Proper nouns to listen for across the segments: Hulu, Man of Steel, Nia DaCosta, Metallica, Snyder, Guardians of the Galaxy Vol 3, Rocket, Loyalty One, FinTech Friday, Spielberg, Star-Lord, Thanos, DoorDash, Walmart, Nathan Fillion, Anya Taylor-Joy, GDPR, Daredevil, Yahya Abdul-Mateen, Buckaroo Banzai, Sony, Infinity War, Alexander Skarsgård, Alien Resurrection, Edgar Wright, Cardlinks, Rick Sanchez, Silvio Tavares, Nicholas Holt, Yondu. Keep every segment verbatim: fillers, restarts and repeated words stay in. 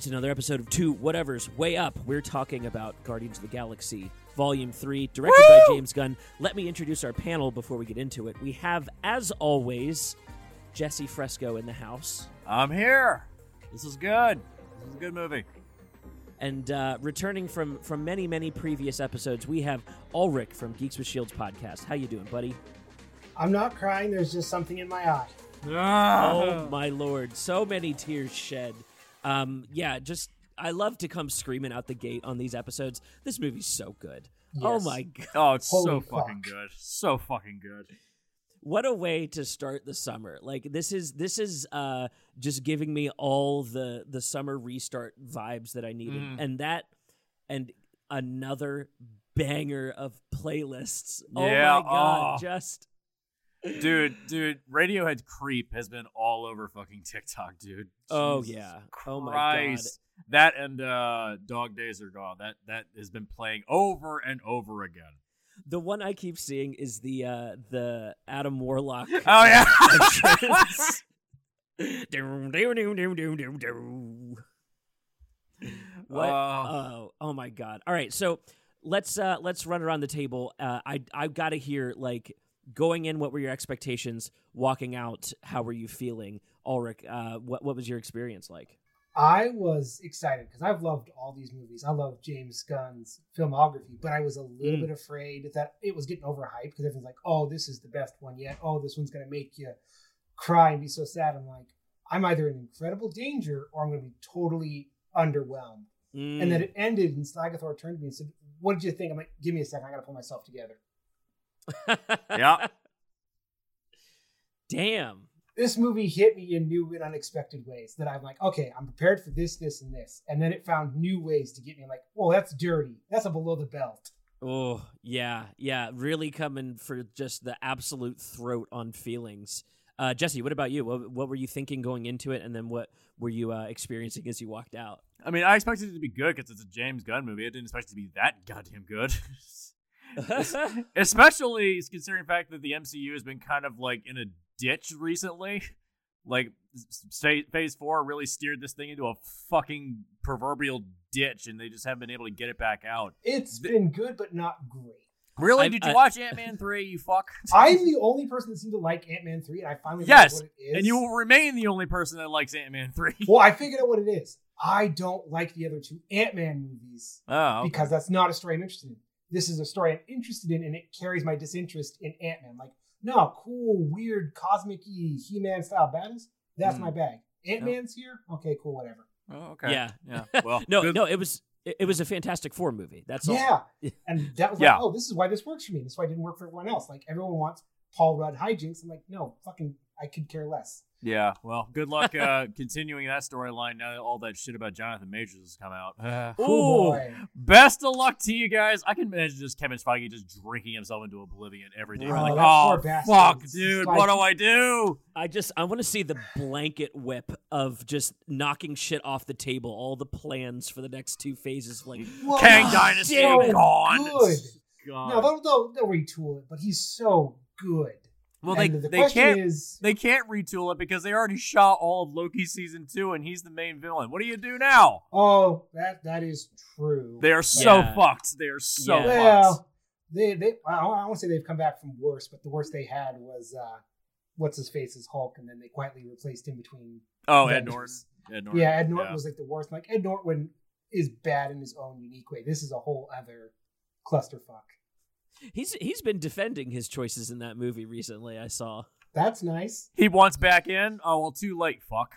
It's another episode of Two Whatevers Way Up. We're talking about Guardians of the Galaxy Volume three, directed Woo! by James Gunn. Let me introduce our panel before we get into it. We have, as always, Jesse Fresco in the house. I'm here. This is good. This is a good movie. And uh, returning from, from many, many previous episodes, we have Ulrich from Geeks with Shields podcast. How you doing, buddy? I'm not crying. There's just something in my eye. Oh, my Lord. So many tears shed. Um, yeah, just I love to come screaming out the gate on these episodes. This movie's so good. Yes. Oh, my God. Oh, it's Holy so fuck. fucking good. So fucking good. What a way to start the summer. Like, this is this is uh, just giving me all the, the summer restart vibes that I needed. Mm. And that, and another banger of playlists. Oh, yeah, my God. Oh. Just. Dude, dude, Radiohead Creep has been all over fucking TikTok, dude. Jesus oh, yeah. Christ. Oh, my God. That and uh, Dog Days Are Gone. That that has been playing over and over again. The one I keep seeing is the uh, the Adam Warlock. Oh, yeah. do, do, do, do, do, do, do. What? Oh. oh, oh, my God. All right, so let's uh, let's run around the table. Uh, I I've got to hear, like... Going in, what were your expectations? Walking out, how were you feeling? Ulrich, uh, what, what was your experience like? I was excited because I've loved all these movies. I love James Gunn's filmography, but I was a little mm. bit afraid that it was getting overhyped because everyone's like, oh, this is the best one yet. Oh, this one's going to make you cry and be so sad. I'm like, I'm either in incredible danger or I'm going to be totally underwhelmed. Mm. And then it ended and Slagathor turned to me and said, what did you think? I'm like, give me a second. I got to pull myself together. Yeah. Damn. This movie hit me in new and unexpected ways that I'm like, okay, I'm prepared for this, this, and this. And then it found new ways to get me. I'm like, whoa, that's dirty. That's a below the belt. Oh, yeah. Yeah. Really coming for just the absolute throat on feelings. Uh, Jesse, what about you? What, what were you thinking going into it? And then what were you uh, experiencing as you walked out? I mean, I expected it to be good because it's a James Gunn movie. I didn't expect it to be that goddamn good. Especially considering the fact that the M C U has been kind of like in a ditch recently. Like, phase four really steered this thing into a fucking proverbial ditch, and they just haven't been able to get it back out. It's the- been good, but not great. Really? I, Did you I, watch Ant-Man three, you fuck? I'm the only person that seemed to like Ant-Man three, and I finally yes, figured out what it is. And you will remain the only person that likes Ant-Man three. Well, I figured out what it is. I don't like the other two Ant-Man movies oh, okay. because that's not a story I'm interested in. This is a story I'm interested in, and it carries my disinterest in Ant-Man. Like, no, cool, weird, cosmic-y, He-Man style battles. That's mm. my bag. Ant-Man's no. here? Okay, cool, whatever. Oh, okay. Yeah. yeah. Well, no, good. no, it was it, it was a Fantastic Four movie. That's all. Yeah. And that was yeah. like, oh, this is why this works for me. This is why it didn't work for everyone else. Like, everyone wants Paul Rudd hijinks. I'm like, no, fucking, I could care less. Yeah, well, good luck uh, continuing that storyline now that all that shit about Jonathan Majors has come out. Uh, oh, ooh, best of luck to you guys. I can imagine just Kevin Feige just drinking himself into oblivion every day. Bro, like, oh, fuck, dude, like, what do I do? I just, I want to see the blanket whip of just knocking shit off the table, all the plans for the next two phases. Like, Kang Dynasty gone. No, they'll, they'll, they'll retool it, but he's so good. Well, and they the they can't is... they can't retool it because they already shot all of Loki season two, and he's the main villain. What do you do now? Oh, that that is true. They are so yeah. fucked. They are so yeah. fucked. Well, they they I won't say they've come back from worse, but the worst they had was uh, what's his face as Hulk, and then they quietly replaced him between. Oh, Ed Norton. Ed Norton. Yeah, Ed Norton yeah. was like the worst. Like Ed Norton is bad in his own unique way. This is a whole other clusterfuck. He's he's been defending his choices in that movie recently, I saw. That's nice. He wants back in? Oh, well, too late, fuck.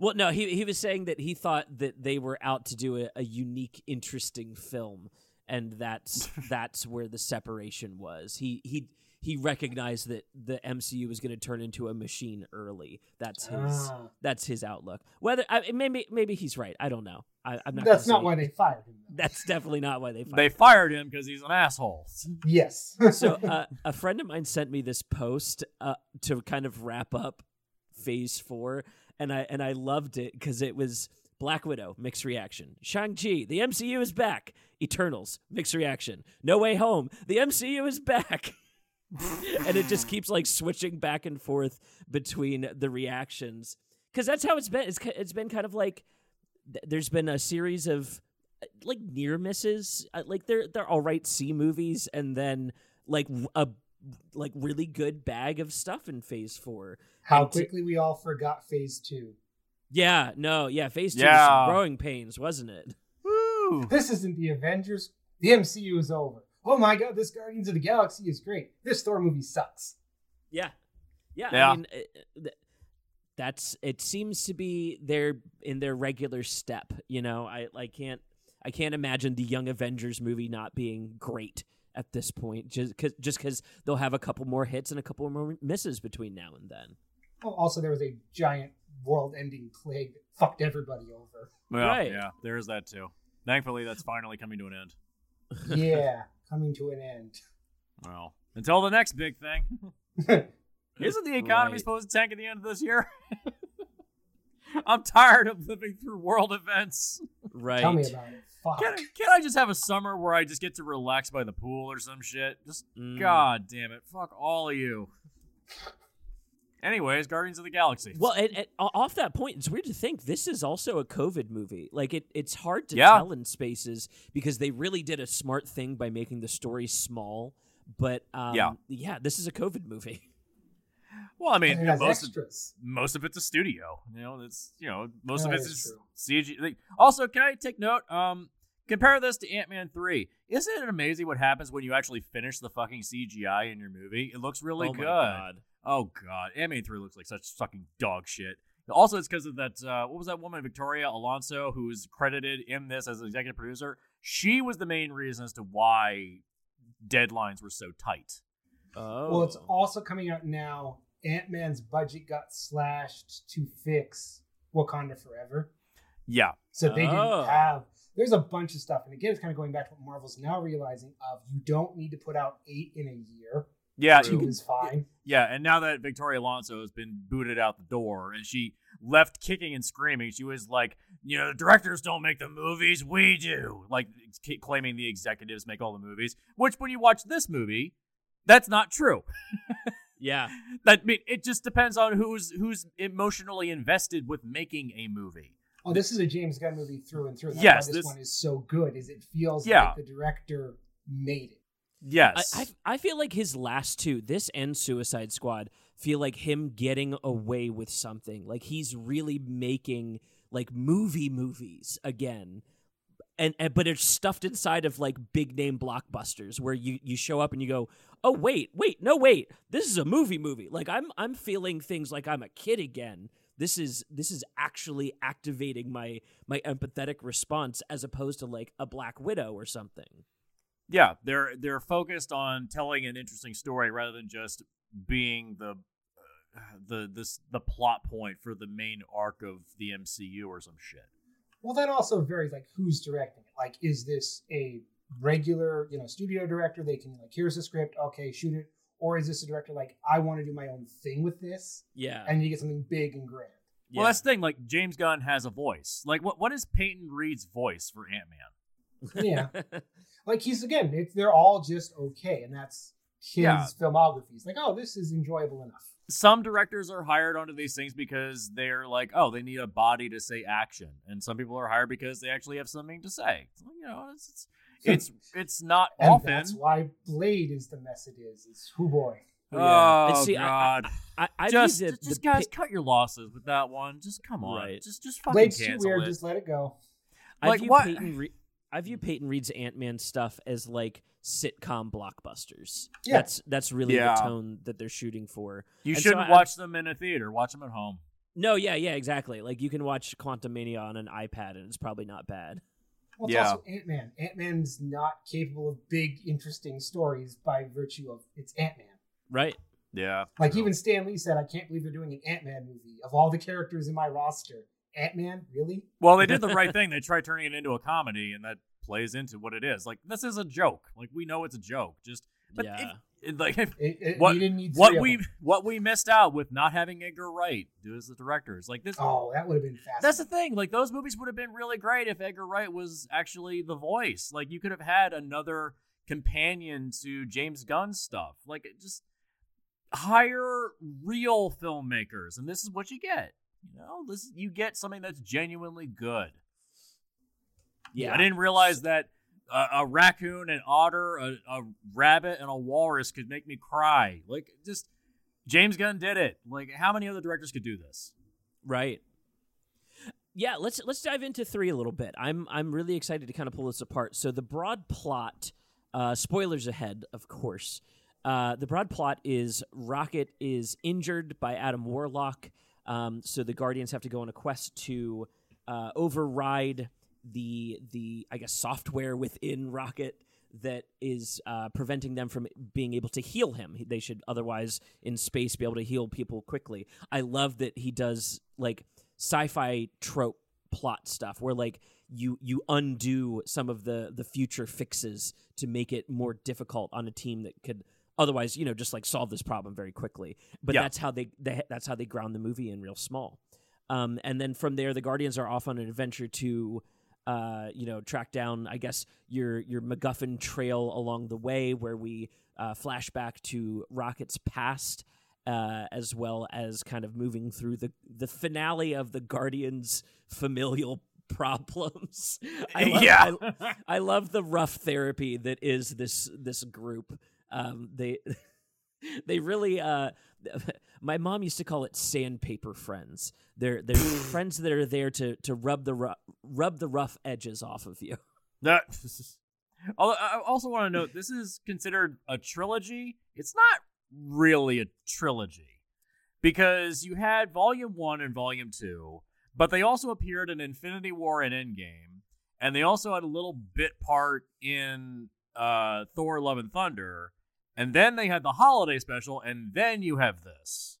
Well, no, he he was saying that he thought that they were out to do a, a unique, interesting film, and that's that's where the separation was. He he he recognized that the M C U was going to turn into a machine early. That's his ah. that's his outlook. Whether I, maybe maybe he's right. I don't know. I, I'm not That's not why they fired him. That's definitely not why they fired him. They fired him because he's an asshole. Yes. So uh, a friend of mine sent me this post uh, to kind of wrap up Phase Four, and I and I loved it because it was Black Widow mixed reaction, Shang-Chi the M C U is back, Eternals mixed reaction, No Way Home the M C U is back. And it just keeps like switching back and forth between the reactions because that's how it's been. It's it's been kind of like. th- there's been a series of like near misses. Like they're they're all right C movies, and then like a like really good bag of stuff in Phase Four. How and quickly t- we all forgot Phase Two. Yeah, no, yeah, Phase Two yeah. was some growing pains, wasn't it? Woo! This isn't the Avengers. The M C U is over. Oh my God, this Guardians of the Galaxy is great. This Thor movie sucks. Yeah, yeah. yeah. I mean, that's it. Seems to be their in their regular step. You know, I I can't I can't imagine the Young Avengers movie not being great at this point. Just because just because they'll have a couple more hits and a couple more misses between now and then. Well, also there was a giant world-ending plague that fucked everybody over. Well, right. yeah, there is that too. Thankfully, that's finally coming to an end. yeah, coming to an end. Well, until the next big thing. Isn't the economy right. supposed to tank at the end of this year? I'm tired of living through world events. Right. Tell me about it. Fuck. Can, can I just have a summer where I just get to relax by the pool or some shit? Just, mm. God damn it. Fuck all of you. Anyways, Guardians of the Galaxy. Well, and, and off that point, it's weird to think this is also a COVID movie. Like, it, it's hard to yeah. tell in spaces because they really did a smart thing by making the story small. But, um, yeah. yeah, this is a COVID movie. Well, I mean, most of, most of it's a studio. You know, it's, you know, most that of it's is C G. Like, also, can I take note? Um, compare this to Ant-Man three. Isn't it amazing what happens when you actually finish the fucking C G I in your movie? It looks really oh good. God. Oh, God. Ant-Man three looks like such fucking dog shit. Also, it's because of that, uh, what was that woman, Victoria Alonso, who is credited in this as an executive producer? She was the main reason as to why deadlines were so tight. Oh. Well, it's also coming out now. Ant-Man's budget got slashed to fix Wakanda Forever. Yeah. So they oh. didn't have... There's a bunch of stuff. And again, it's kind of going back to what Marvel's now realizing of you don't need to put out eight in a year. Yeah, Two is fine. Yeah, and now that Victoria Alonso has been booted out the door and she left kicking and screaming, she was like, you know, the directors don't make the movies, we do. Like, claiming the executives make all the movies, which when you watch this movie, that's not true. Yeah. That, I mean, it just depends on who's who's emotionally invested with making a movie. Oh, this is a James Gunn movie through and through. That's yes, why this, this one is so good, is it feels yeah. like the director made it. Yes. I, I I feel like his last two, this and Suicide Squad, feel like him getting away with something. Like he's really making like movie movies again. And, and but it's stuffed inside of like big name blockbusters where you, you show up and you go, oh wait, wait, no wait. This is a movie movie. Like I'm I'm feeling things like I'm a kid again. This is this is actually activating my my empathetic response as opposed to like a Black Widow or something. Yeah, they're they're focused on telling an interesting story rather than just being the uh, the this the plot point for the main arc of the M C U or some shit. Well, that also varies, like who's directing it. Like, is this a regular, you know, studio director? They can like, here's the script, okay, shoot it. Or is this a director like, I want to do my own thing with this? Yeah, and you get something big and grand. Yeah. Well, that's the thing. Like James Gunn has a voice. Like, what what is Peyton Reed's voice for Ant-Man? yeah like he's again it, they're all just okay, and that's his yeah. filmography. It's like, oh, this is enjoyable enough. Some directors are hired onto these things because they're like, oh, they need a body to say action, and some people are hired because they actually have something to say. So, you know, it's it's it's, it's not and often that's why Blade is the mess it is. It's who oh boy oh yeah. see, god I, I, I just the, just the guys pi- cut your losses with that one. Just come on, right. just just fucking Blade's cancel too weird. It. Just let it go. Like what. I view Peyton Reed's Ant-Man stuff as like sitcom blockbusters. Yeah. That's that's really yeah. the tone that they're shooting for. You and shouldn't so I, watch them in a theater. Watch them at home. No, yeah, yeah, exactly. Like you can watch Quantumania on an iPad and it's probably not bad. Well, it's yeah. also Ant-Man. Ant-Man's not capable of big, interesting stories by virtue of it's Ant-Man. Right. Yeah. Like even Stan Lee said, I can't believe they're doing an Ant-Man movie. Of all the characters in my roster, Ant-Man, really? Well, they did the right thing. They tried turning it into a comedy, and that plays into what it is. Like, this is a joke. Like, we know it's a joke. Just, but yeah. if, it, like, if it, it, what, we what we what we missed out with not having Edgar Wright do as the director is like this. Oh, that would have been fascinating. That's the thing. Like, those movies would have been really great if Edgar Wright was actually the voice. Like, you could have had another companion to James Gunn's stuff. Like, just hire real filmmakers, and this is what you get. You know, this you get something that's genuinely good. Yeah. I didn't realize that a, a raccoon, an otter, a, a rabbit, and a walrus could make me cry. Like, just James Gunn did it. Like, how many other directors could do this? Right. Yeah, let's let's dive into three a little bit. I'm I'm really excited to kind of pull this apart. So the broad plot, uh, spoilers ahead, of course. Uh, the broad plot is Rocket is injured by Adam Warlock, um, so the Guardians have to go on a quest to uh, override the the I guess software within Rocket that is uh, preventing them from being able to heal him. They should otherwise in space be able to heal people quickly. I love that he does like sci-fi trope plot stuff where like you you undo some of the the future fixes to make it more difficult on a team that could otherwise, you know, just like solve this problem very quickly. But yeah. that's how they, they that's how they ground the movie in real small. Um, and then from there, the Guardians are off on an adventure to, uh, you know, track down, I guess, your your MacGuffin trail along the way, where we uh, flash back to Rocket's past. Uh, as well as kind of moving through the, the finale of the Guardians' familial problems. I love, yeah. I, I love the rough therapy that is this this group. Um, they they really. Uh, my mom used to call it sandpaper friends. They're they're friends that are there to to rub the ru- rub the rough edges off of you. That. I also want to note this is considered a trilogy. It's not really a trilogy because you had volume one and volume two, but they also appeared in Infinity War and Endgame, and they also had a little bit part in uh Thor Love and Thunder, and then they had the holiday special, and then you have this.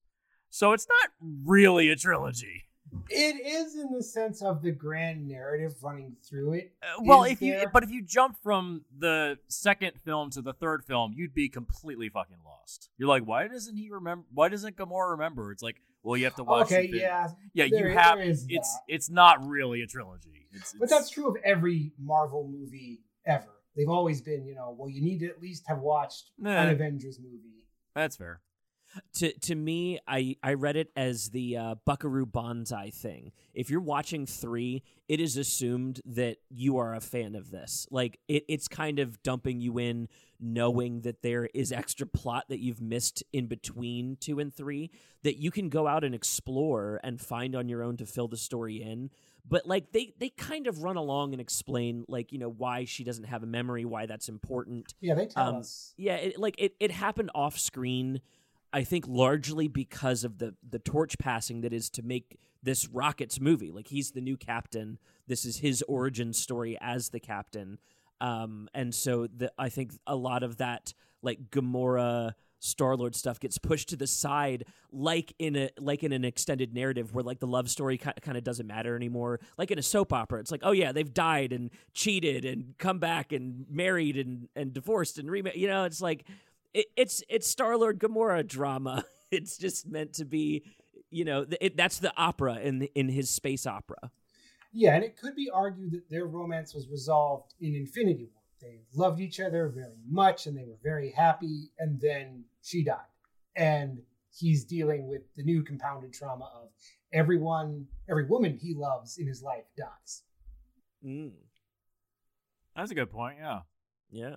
So it's not really a trilogy. It is in the sense of the grand narrative running through it. Uh, well, if there. you but if you jump from the second film to the third film, you'd be completely fucking lost. You're like, why doesn't he remember? Why doesn't Gamora remember? It's like, well, you have to watch. Okay, yeah, yeah, there, you have. It's that. it's not really a trilogy. It's, it's, but that's true of every Marvel movie ever. They've always been, you know, well, you need to at least have watched nah, an Avengers movie. That's fair. To to me, I, I read it as the uh, Buckaroo Banzai thing. If you're watching three, it is assumed that you are a fan of this. Like, it, it's kind of dumping you in knowing that there is extra plot that you've missed in between two and three that you can go out and explore and find on your own to fill the story in. But, like, they, they kind of run along and explain, like, you know, why she doesn't have a memory, why that's important. Yeah, they tell um, us. Yeah, it, like, it, it happened off screen, I think largely because of the the torch passing that is to make this Rocket's movie. Like, he's the new captain. This is his origin story as the captain. Um, and so the, I think a lot of that, like, Gamora, Star-Lord stuff gets pushed to the side, like in a like in an extended narrative where, like, the love story ki- kind of doesn't matter anymore. Like in a soap opera, it's like, oh, yeah, they've died and cheated and come back and married and, and divorced and remarried. You know, it's like... It, it's it's Star-Lord Gamora drama. It's just meant to be, you know, it, that's the opera in in his space opera. Yeah, and it could be argued that their romance was resolved in Infinity War. They loved each other very much, and they were very happy, and then she died. And he's dealing with the new compounded trauma of everyone, every woman he loves in his life dies. Mm. That's a good point, yeah. Yeah.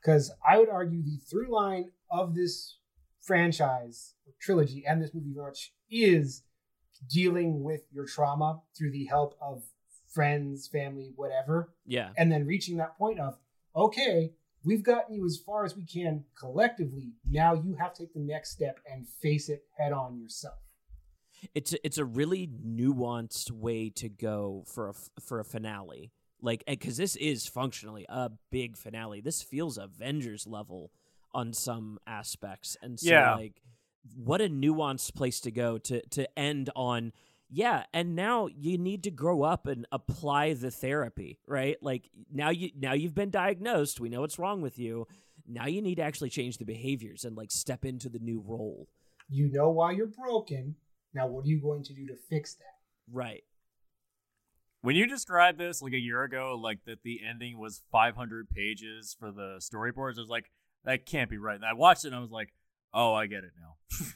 Because I would argue the through line of this franchise, trilogy, and this movie launch is dealing with your trauma through the help of friends, family, whatever. Yeah. And then reaching that point of, okay, we've gotten you as far as we can collectively. Now you have to take the next step and face it head on yourself. It's a, it's a really nuanced way to go for a, for a finale. Like, because this is functionally a big finale. This feels Avengers level on some aspects. And so, yeah. like, what a nuanced place to go to, to end on. Yeah, and now you need to grow up and apply the therapy, right? Like, now, you, now you've been diagnosed. We know what's wrong with you. Now you need to actually change the behaviors and, like, step into the new role. You know why you're broken. Now what are you going to do to fix that? Right. When you described this like a year ago, like that the ending was five hundred pages for the storyboards, I was like, that can't be right. And I watched it and I was like, oh, I get it now.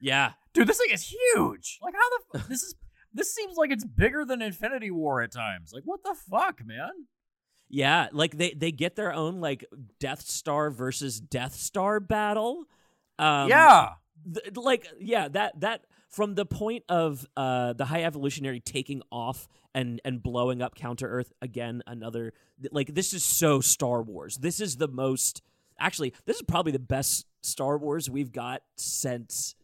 Yeah. Dude, this thing is huge. Like, how the f- this is this seems like it's bigger than Infinity War at times. Like, what the fuck, man? Yeah, like they, they get their own like Death Star versus Death Star battle. Um, yeah, th- like yeah, that that from the point of uh, the High Evolutionary taking off and and blowing up Counter-Earth again. Another like this is so Star Wars. This is the most actually. This is probably the best Star Wars we've got since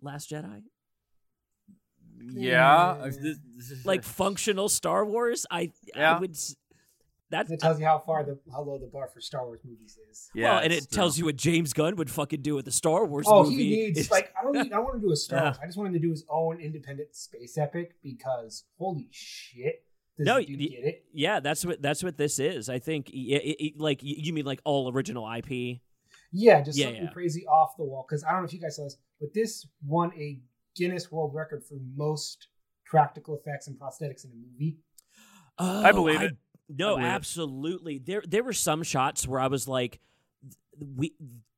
Last Jedi. Yeah, yeah. Like functional Star Wars. I yeah. I would. That it tells you how far the how low the bar for Star Wars movies is. Yeah, well, and it true. tells you what James Gunn would fucking do with the Star Wars. Oh, movie. He needs it's, like I don't need, I want to do a Star yeah. Wars. I just want him to do his own independent space epic because holy shit. Does no, you get it? Yeah, that's what that's what this is. I think it, it, it, like you mean like all original I P. Yeah, just yeah, something yeah. crazy off the wall. Because I don't know if you guys saw this, but this won a Guinness World Record for most practical effects and prosthetics in a movie. Oh, I believe I, it. No, believe absolutely. It. There, there were some shots where I was like, we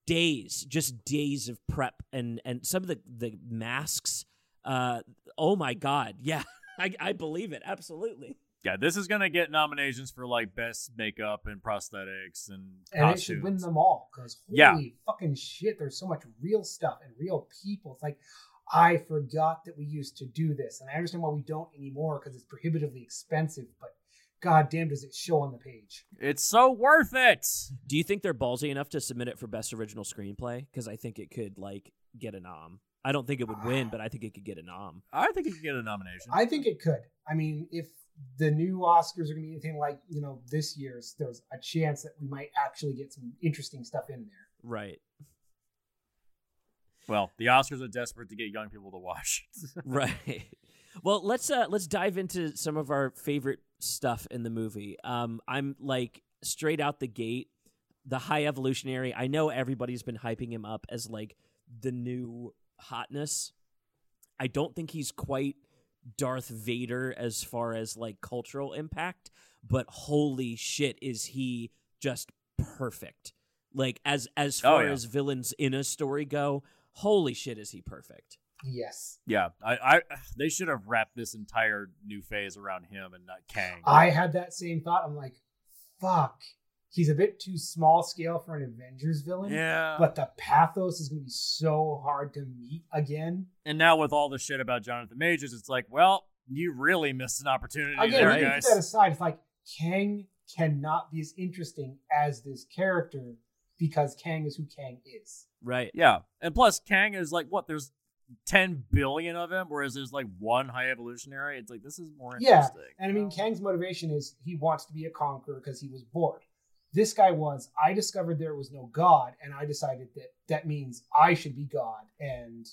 days, just days of prep, and and some of the the masks. Uh, oh my god, yeah, I, I believe it absolutely. Yeah, this is gonna get nominations for like best makeup and prosthetics and and costumes. It should win them all because holy yeah. fucking shit, there's so much real stuff and real people. It's like. I forgot that we used to do this, and I understand why we don't anymore because it's prohibitively expensive, but goddamn does it show on the page. It's so worth it. Do you think they're ballsy enough to submit it for Best Original Screenplay? Because I think it could, like, get a nom. I don't think it would win, but I think it could get a nom. I think it could get a nomination. I think it could. I mean, if the new Oscars are going to be anything like, you know, this year's, there's a chance that we might actually get some interesting stuff in there. Right. Well, the Oscars are desperate to get young people to watch. Right. Well, let's uh, let's dive into some of our favorite stuff in the movie. Um, I'm like straight out the gate, the High Evolutionary. I know everybody's been hyping him up as like the new hotness. I don't think he's quite Darth Vader as far as like cultural impact, but holy shit, is he just perfect. Like as as far oh, yeah. as villains in a story go. Holy shit, is he perfect? Yes. Yeah, I, I, they should have wrapped this entire new phase around him and not Kang. I had that same thought. I'm like, fuck, he's a bit too small scale for an Avengers villain. Yeah. But the pathos is going to be so hard to meet again. And now with all the shit about Jonathan Majors, it's like, well, you really missed an opportunity again, there, right? Guys. Put that aside, it's like Kang cannot be as interesting as this character. Because Kang is who Kang is. Right. Yeah. And plus, Kang is like, what, there's ten billion of him, whereas there's like one High Evolutionary. It's like, this is more interesting. Yeah. And I mean, Kang's motivation is he wants to be a conqueror because he was bored. This guy was, I discovered there was no God, and I decided that that means I should be God. And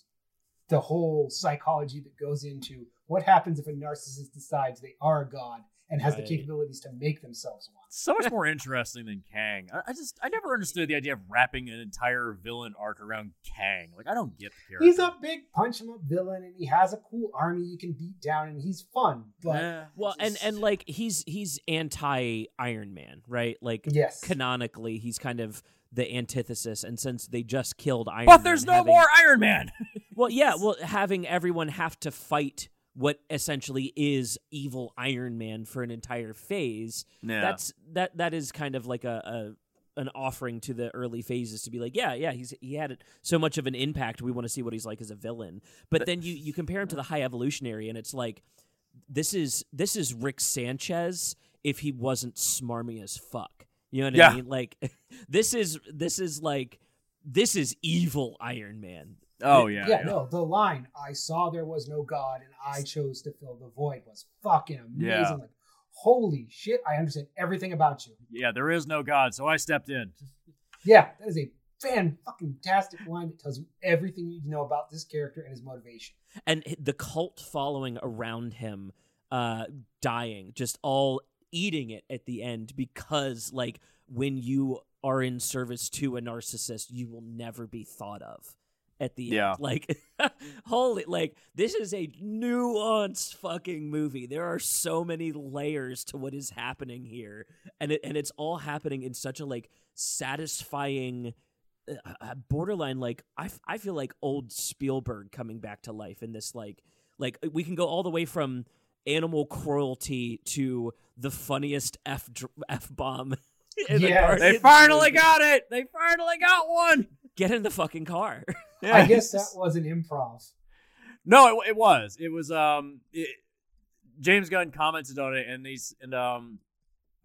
the whole psychology that goes into what happens if a narcissist decides they are a God and has right. the capabilities to make themselves one. So much more interesting than Kang. I, I just, I never understood the idea of wrapping an entire villain arc around Kang. Like, I don't get the character. He's a big punch-em-up villain, and he has a cool army you can beat down, and he's fun. But yeah. Well, just... and, and, like, he's he's anti-Iron Man, right? Like, yes. Canonically, he's kind of the antithesis, and since they just killed Iron but Man... But there's no having... more Iron Man! Well, yeah, well, having everyone have to fight... what essentially is evil Iron Man for an entire phase. Yeah. That's that that is kind of like a, a an offering to the early phases to be like, yeah, yeah, he's he had so much of an impact. We want to see what he's like as a villain. But, but then you, you compare him to the High Evolutionary, and it's like this is this is Rick Sanchez if he wasn't smarmy as fuck. You know what yeah. I mean? Like this is this is like this is evil Iron Man. Oh, yeah, yeah. Yeah, no, the line, I saw there was no God and I chose to fill the void was fucking amazing. Yeah. Like, holy shit, I understand everything about you. Yeah, there is no God, so I stepped in. Yeah, that is a fan-fucking-tastic line that tells you everything you need to know about this character and his motivation. And the cult following around him uh, dying, just all eating it at the end because, like, when you are in service to a narcissist, you will never be thought of. At the yeah. end, like, holy, like, this is a nuanced fucking movie. There are so many layers to what is happening here, and it and it's all happening in such a like satisfying, uh, borderline like I, I feel like old Spielberg coming back to life in this like Like, we can go all the way from animal cruelty to the funniest F F bomb. Yeah, the they finally movie. got it. They finally got one. Get in the fucking car. Yes. I guess that was an improv. No, it, it was. It was. Um, it, James Gunn commented on it, and these and um,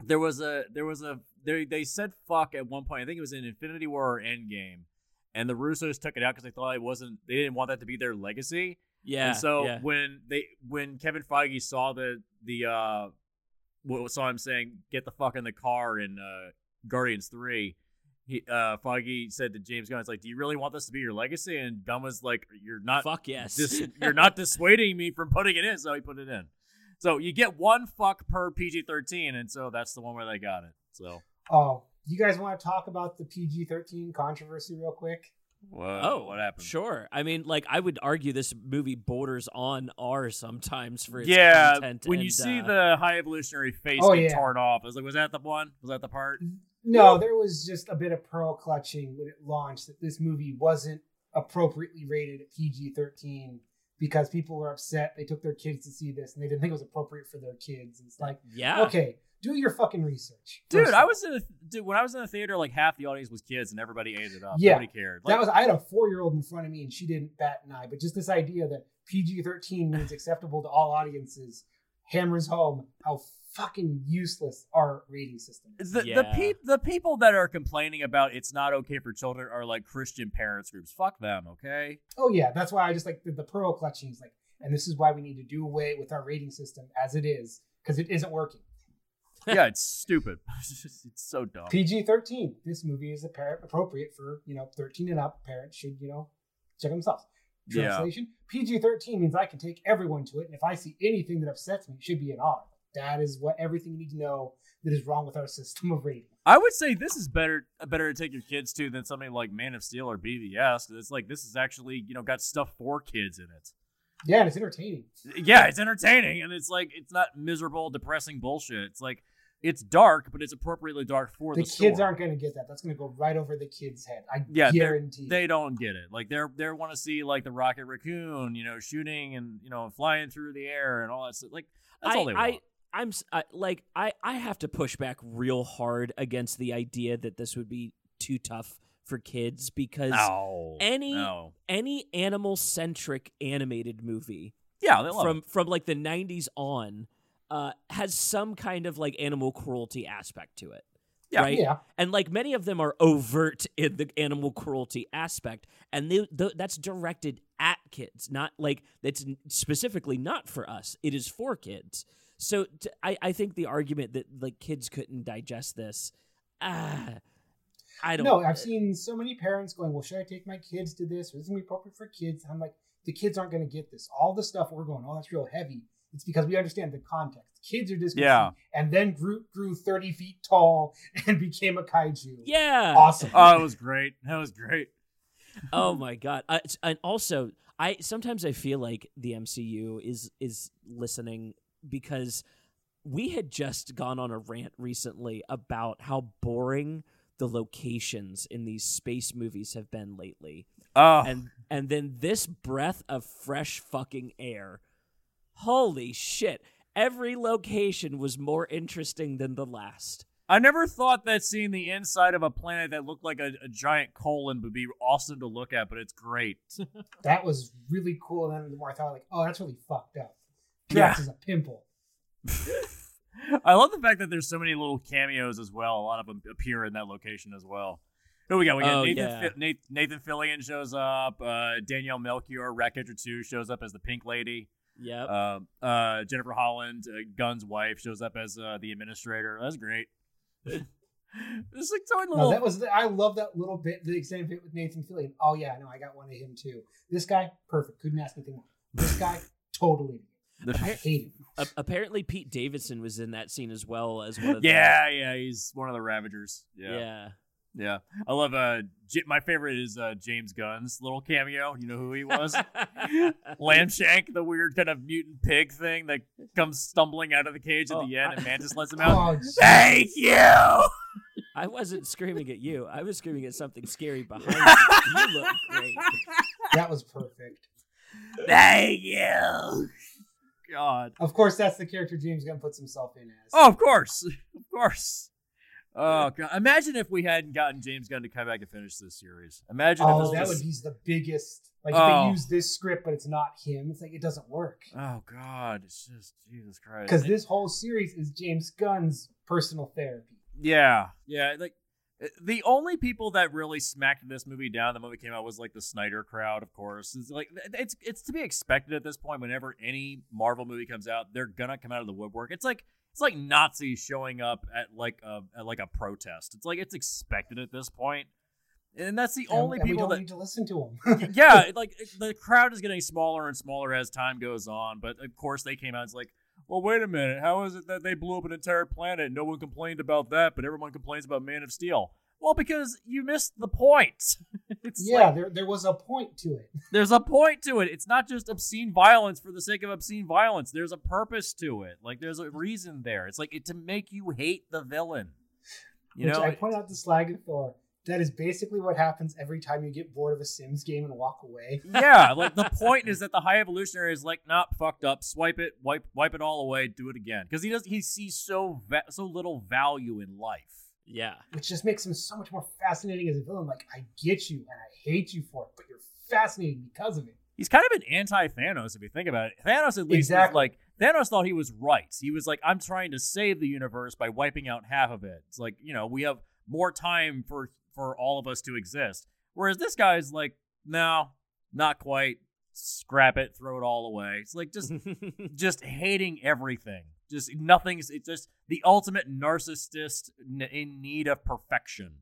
there was a there was a they they said fuck at one point. I think it was in Infinity War or Endgame, and the Russos took it out because they thought it wasn't. They didn't want that to be their legacy. Yeah. And so yeah. when they when Kevin Feige saw the the uh, what saw him saying get the fuck in the car in uh, Guardians three. He, uh, Feige said to James Gunn, "It's like, do you really want this to be your legacy?" And Gunn was like, "You're not, fuck yes, dis- you're not dissuading me from putting it in." So he put it in. So you get one fuck per P G thirteen, and so that's the one where they got it. So, oh, you guys want to talk about the P G thirteen controversy real quick? Whoa, oh, what happened? Sure. I mean, like, I would argue this movie borders on R sometimes for its yeah, content. Yeah, when and, you see uh, the High Evolutionary face oh, get yeah. torn off, I was like, was that the one? Was that the part? No, there was just a bit of pearl clutching when it launched that this movie wasn't appropriately rated at P G thirteen because people were upset. They took their kids to see this and they didn't think it was appropriate for their kids. It's like, yeah, okay, do your fucking research, dude. Personally. I was in, a, dude, when I was in the theater, like half the audience was kids and everybody ate it up. Yeah, nobody cared. Like, that was I had a four-year-old in front of me and she didn't bat an eye. But just this idea that P G thirteen means acceptable to all audiences hammers home how fucking useless our rating system is. The, yeah. the, pe- the people that are complaining about it's not okay for children are like Christian parents groups. Fuck them, okay? Oh, yeah. That's why I just like the, the pearl clutching is like, and this is why we need to do away with our rating system as it is, because it isn't working. Yeah, it's stupid. It's so dumb. P G thirteen. This movie is a par- appropriate for, you know, thirteen and up. Parents should, you know, check themselves. Translation. Yeah. P G thirteen means I can take everyone to it, and if I see anything that upsets me, it should be an R. That is what everything you need to know that is wrong with our system of rating. I would say this is better better to take your kids to than something like Man of Steel or B V S. It's like this is actually, you know, got stuff for kids in it. Yeah, and it's entertaining. Yeah, it's entertaining, and it's like it's not miserable, depressing bullshit. It's like it's dark, but it's appropriately dark for the, the kids story. Aren't going to get that. That's going to go right over the kids' head. I yeah, guarantee. They don't get it. Like they're they want to see like the Rocket Raccoon, you know, shooting and you know flying through the air and all that stuff. Like that's I, all they want. I, I'm I, like I, I have to push back real hard against the idea that this would be too tough for kids because no, any no. any animal centric animated movie yeah, they love from it. from like the nineties on uh, has some kind of like animal cruelty aspect to it. Yeah, right? yeah. And like many of them are overt in the animal cruelty aspect, and they, th- that's directed at kids, not like that's specifically not for us. It is for kids. So t- I, I think the argument that like kids couldn't digest this, ah, I don't know. No, I've seen so many parents going, well, should I take my kids to this? Or this is going to be appropriate for kids. And I'm like, the kids aren't going to get this. All the stuff we're going, oh, that's real heavy. It's because we understand the context. Kids are just, yeah. And then Groot grew thirty feet tall and became a kaiju. Yeah. Awesome. Oh, it was great. That was great. Oh, my God. Uh, and also, I sometimes I feel like the M C U is is listening because we had just gone on a rant recently about how boring the locations in these space movies have been lately. Oh. And and then this breath of fresh fucking air. Holy shit. Every location was more interesting than the last. I never thought that seeing the inside of a planet that looked like a, a giant colon would be awesome to look at, but it's great. That was really cool. And then the more I thought, like, oh, that's really fucked up. Drax yeah. is a pimple. I love the fact that there's so many little cameos as well. A lot of them appear in that location as well. Here we go. We got oh, Nathan, yeah. Fi- Nathan Fillion shows up. Uh, Danielle Melchior, Wreck-It two, shows up as the Pink Lady. Yep. Uh, uh, Jennifer Holland, uh, Gunn's wife, shows up as uh, the administrator. That's great. It's like so little. No, that was the, I love that little bit. The extended bit with Nathan Fillion. Oh yeah, no, I got one of him too. This guy, perfect. Couldn't ask anything more. This guy, totally. Apparently, apparently Pete Davidson was in that scene as well as one of the yeah yeah he's one of the Ravagers yeah yeah, yeah. I love uh J- my favorite is uh James Gunn's little cameo. You know who he was? Lambshank, the weird kind of mutant pig thing that comes stumbling out of the cage at oh, the end I, and Mantis lets him out. Oh, thank you. I wasn't screaming at you, I was screaming at something scary behind you. You look great. That was perfect. Thank you. God. Of course, that's the character James Gunn puts himself in as. Oh, of course. Of course. Oh, God. Imagine if we hadn't gotten James Gunn to come back and finish this series. Imagine oh, if this that was... would he's the biggest. Like, oh. if they use this script, but it's not him, it's like, it doesn't work. Oh, God. It's just, Jesus Christ. Because this whole series is James Gunn's personal therapy. Yeah. Yeah. Like, the only people that really smacked this movie down the moment it came out was, like, the Snyder crowd, of course. It's like, it's it's to be expected at this point. Whenever any Marvel movie comes out, they're gonna come out of the woodwork. It's like it's like Nazis showing up at like a at like a protest. It's like it's expected at this point, and that's the and, only and people we don't that need to listen to them. Yeah, like the crowd is getting smaller and smaller as time goes on. But of course, they came out. It's like, well, wait a minute. How is it that they blew up an entire planet and no one complained about that, but everyone complains about Man of Steel? Well, because you missed the point. It's yeah, like, there there was a point to it. There's a point to it. It's not just obscene violence for the sake of obscene violence. There's a purpose to it. Like, there's a reason there. It's like it, to make you hate the villain. You Which know? I point out to Slagathor. That is basically what happens every time you get bored of a Sims game and walk away. Yeah, like the point is that the High Evolutionary is like, nah, fucked up. Swipe it, wipe, wipe it all away. Do it again because he does. He sees so va- so little value in life. Yeah, which just makes him so much more fascinating as a villain. Like, I get you and I hate you for it, but you're fascinating because of it. He's kind of an anti-Thanos if you think about it. Thanos at least exactly. like Thanos thought he was right. He was like, I'm trying to save the universe by wiping out half of it. It's like, you know, we have more time for. for all of us to exist. Whereas this guy's like, no, not quite. Scrap it, throw it all away. It's like just just hating everything. Just nothing's, it's just the ultimate narcissist in need of perfection.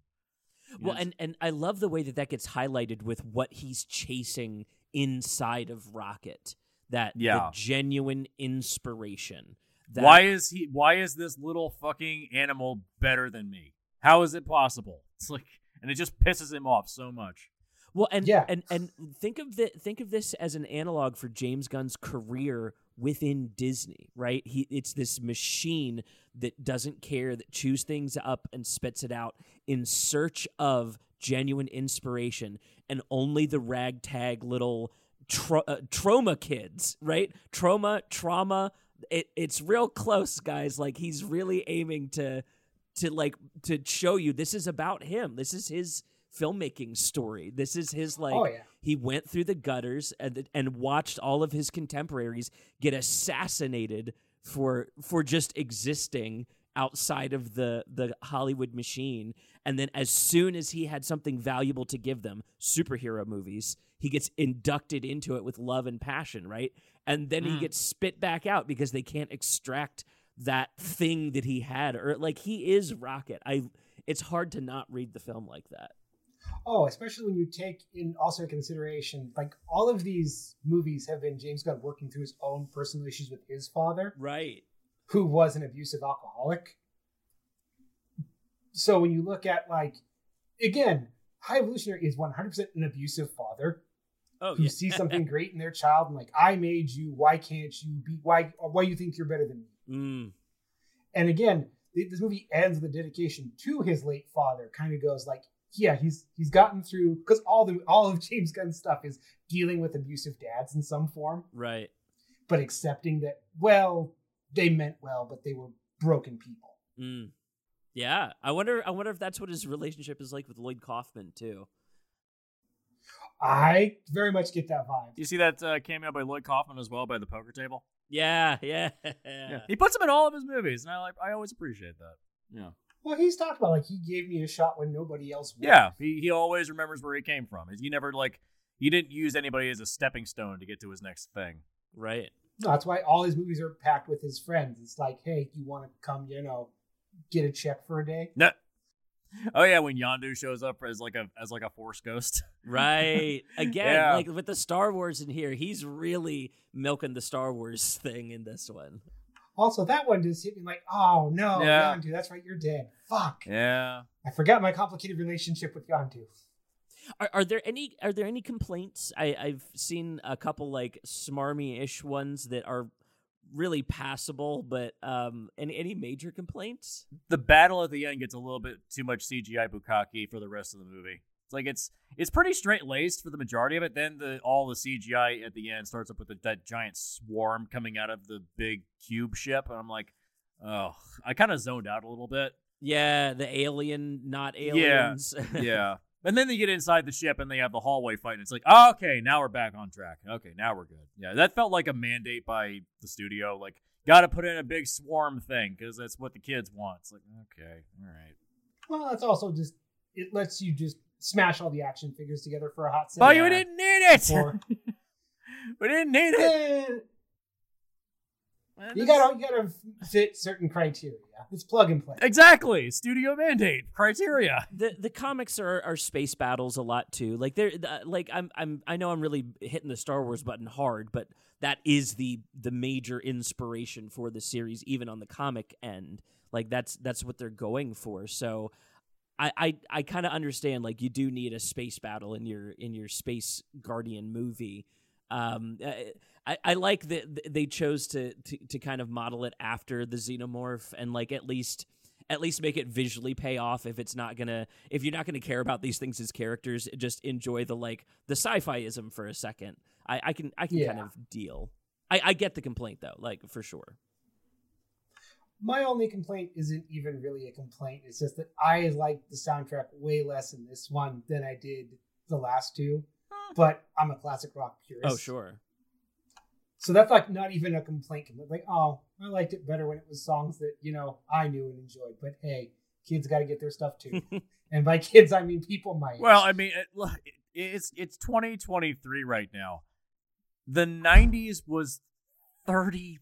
You well, know? and and I love the way that that gets highlighted with what he's chasing inside of Rocket. That yeah. the genuine inspiration. That- why is he why is this little fucking animal better than me? How is it possible? It's like, and it just pisses him off so much. Well, and yeah. and and think of the think of this as an analog for James Gunn's career within Disney, right? He it's this machine that doesn't care, that chews things up and spits it out in search of genuine inspiration, and only the ragtag little tra- uh, trauma kids, right? Trauma, trauma. It it's real close, guys. Like he's really aiming to. to like to show you this is about him. This is his filmmaking story. This is his like oh, yeah. he went through the gutters and and watched all of his contemporaries get assassinated for for just existing outside of the the Hollywood machine. And then as soon as he had something valuable to give them, superhero movies, he gets inducted into it with love and passion, right? And then mm. he gets spit back out because they can't extract that thing that he had, or like he is Rocket. I it's hard to not read the film like that. Oh, especially when you take in also consideration, like all of these movies have been James Gunn working through his own personal issues with his father, right? Who was an abusive alcoholic. So when you look at like, again, High Evolutionary is one hundred percent an abusive father. Oh, who yeah. sees something great in their child and like, I made you, why can't you be, why, why you think you're better than me? Mm. And again, this movie ends with a dedication to his late father. Kind of goes like, yeah, he's he's gotten through, because all the all of James Gunn's stuff is dealing with abusive dads in some form, right? But accepting that, well, they meant well, but they were broken people. Mm. Yeah, I wonder. I wonder if that's what his relationship is like with Lloyd Kaufman too. I very much get that vibe. You see that uh, cameo by Lloyd Kaufman as well by the poker table. Yeah, yeah, yeah. He puts them in all of his movies, and I like. I always appreciate that. Yeah. Well, he's talked about like he gave me a shot when nobody else would. Yeah, he he always remembers where he came from. He never like he didn't use anybody as a stepping stone to get to his next thing. Right. No, that's why all his movies are packed with his friends. It's like, hey, you want to come, you know, get a check for a day? No. Oh yeah, when Yondu shows up as like a as like a force ghost, right? Again, yeah. like with the Star Wars in here, he's really milking the Star Wars thing in this one. Also, that one just hit me like, oh no, yeah. Yondu, that's right, you're dead. Fuck. Yeah, I forgot my complicated relationship with Yondu. Are, are there any Are there any complaints? I, I've seen a couple like smarmy-ish ones that are really passable, but um and any major complaints? The battle at the end gets a little bit too much C G I bukkake for the rest of the movie. It's like it's it's pretty straight laced for the majority of it. Then the all the C G I at the end starts up with the, that giant swarm coming out of the big cube ship, and I'm like, oh, I kind of zoned out a little bit. Yeah, the alien, not aliens. Yeah, yeah. And then they get inside the ship and they have the hallway fight, and it's like, oh, okay, now we're back on track. Okay, now we're good. Yeah, that felt like a mandate by the studio. Like, got to put in a big swarm thing because that's what the kids want. It's like, okay, all right. Well, it's also just, it lets you just smash all the action figures together for a hot second. But we didn't need it! We didn't need it! You gotta, you gotta fit certain criteria. It's plug and play. Exactly. Studio mandate criteria. The the comics are, are space battles a lot too. Like they're like I'm I'm I know I'm really hitting the Star Wars button hard, but that is the the major inspiration for the series, even on the comic end. Like that's that's what they're going for. So I I, I kind of understand. Like you do need a space battle in your in your Space Guardian movie. Um, I, I like that they chose to, to, to kind of model it after the xenomorph and like at least at least make it visually pay off. If it's not gonna, if you're not gonna care about these things as characters, just enjoy the like the sci-fiism for a second. I, I can I can yeah. kind of deal. I, I get the complaint though, like for sure. My only complaint isn't even really a complaint. It's just that I like the soundtrack way less in this one than I did the last two. But I'm a classic rock purist. Oh, sure. So that's like not even a complaint. Like, oh, I liked it better when it was songs that, you know, I knew and enjoyed. But hey, kids got to get their stuff too. And by kids, I mean people my age. Well, I mean, it, it's it's twenty twenty-three right now. The nineties was thirty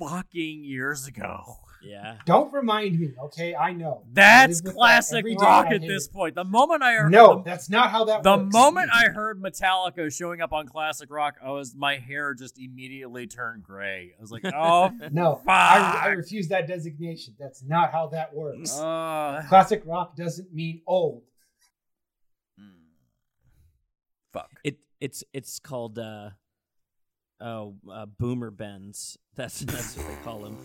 fucking years ago. Yeah. Don't remind me, okay? I know. That's I classic that rock at this it. point. The moment I heard No, the, that's not how that the works. The moment I heard Metallica showing up on classic rock, I was my hair just immediately turned gray. I was like, "Oh, no. Fuck. I, I refuse that designation. That's not how that works. Uh, classic rock doesn't mean old." Fuck. It it's it's called uh oh, uh, boomer bends. That's that's what they call them.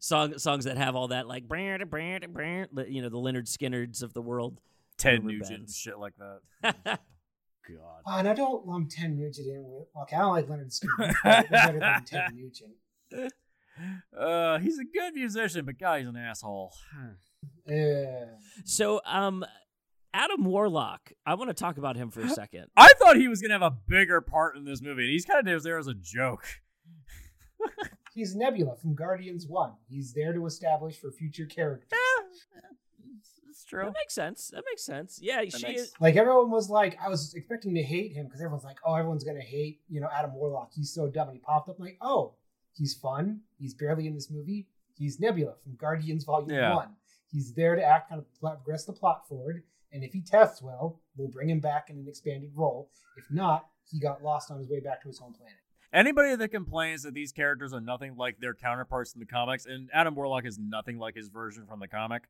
Song, songs that have all that, like, you know, the Lynyrd Skynyrd's of the world. Ted Nugent and shit like that. God. Oh, and I don't lump Ted Nugent in with, okay, I don't like Lynyrd Skynyrd. I'm better than Ted Nugent. Uh, he's a good musician, but God, he's an asshole. Yeah. So, um... Adam Warlock, I want to talk about him for a second. I thought he was going to have a bigger part in this movie, and he's kind of there as a joke. He's Nebula from Guardians one. He's there to establish for future characters. Yeah, it's true. That makes sense. That makes sense. Yeah, that she makes... is. Like, everyone was like, I was expecting to hate him because everyone's like, oh, everyone's going to hate, you know, Adam Warlock. He's so dumb. And he popped up like, oh, he's fun. He's barely in this movie. He's Nebula from Guardians Volume yeah. one. He's there to act, kind of progress the plot forward. And if he tests well, we'll bring him back in an expanded role. If not, he got lost on his way back to his home planet. Anybody that complains that these characters are nothing like their counterparts in the comics, and Adam Warlock is nothing like his version from the comic,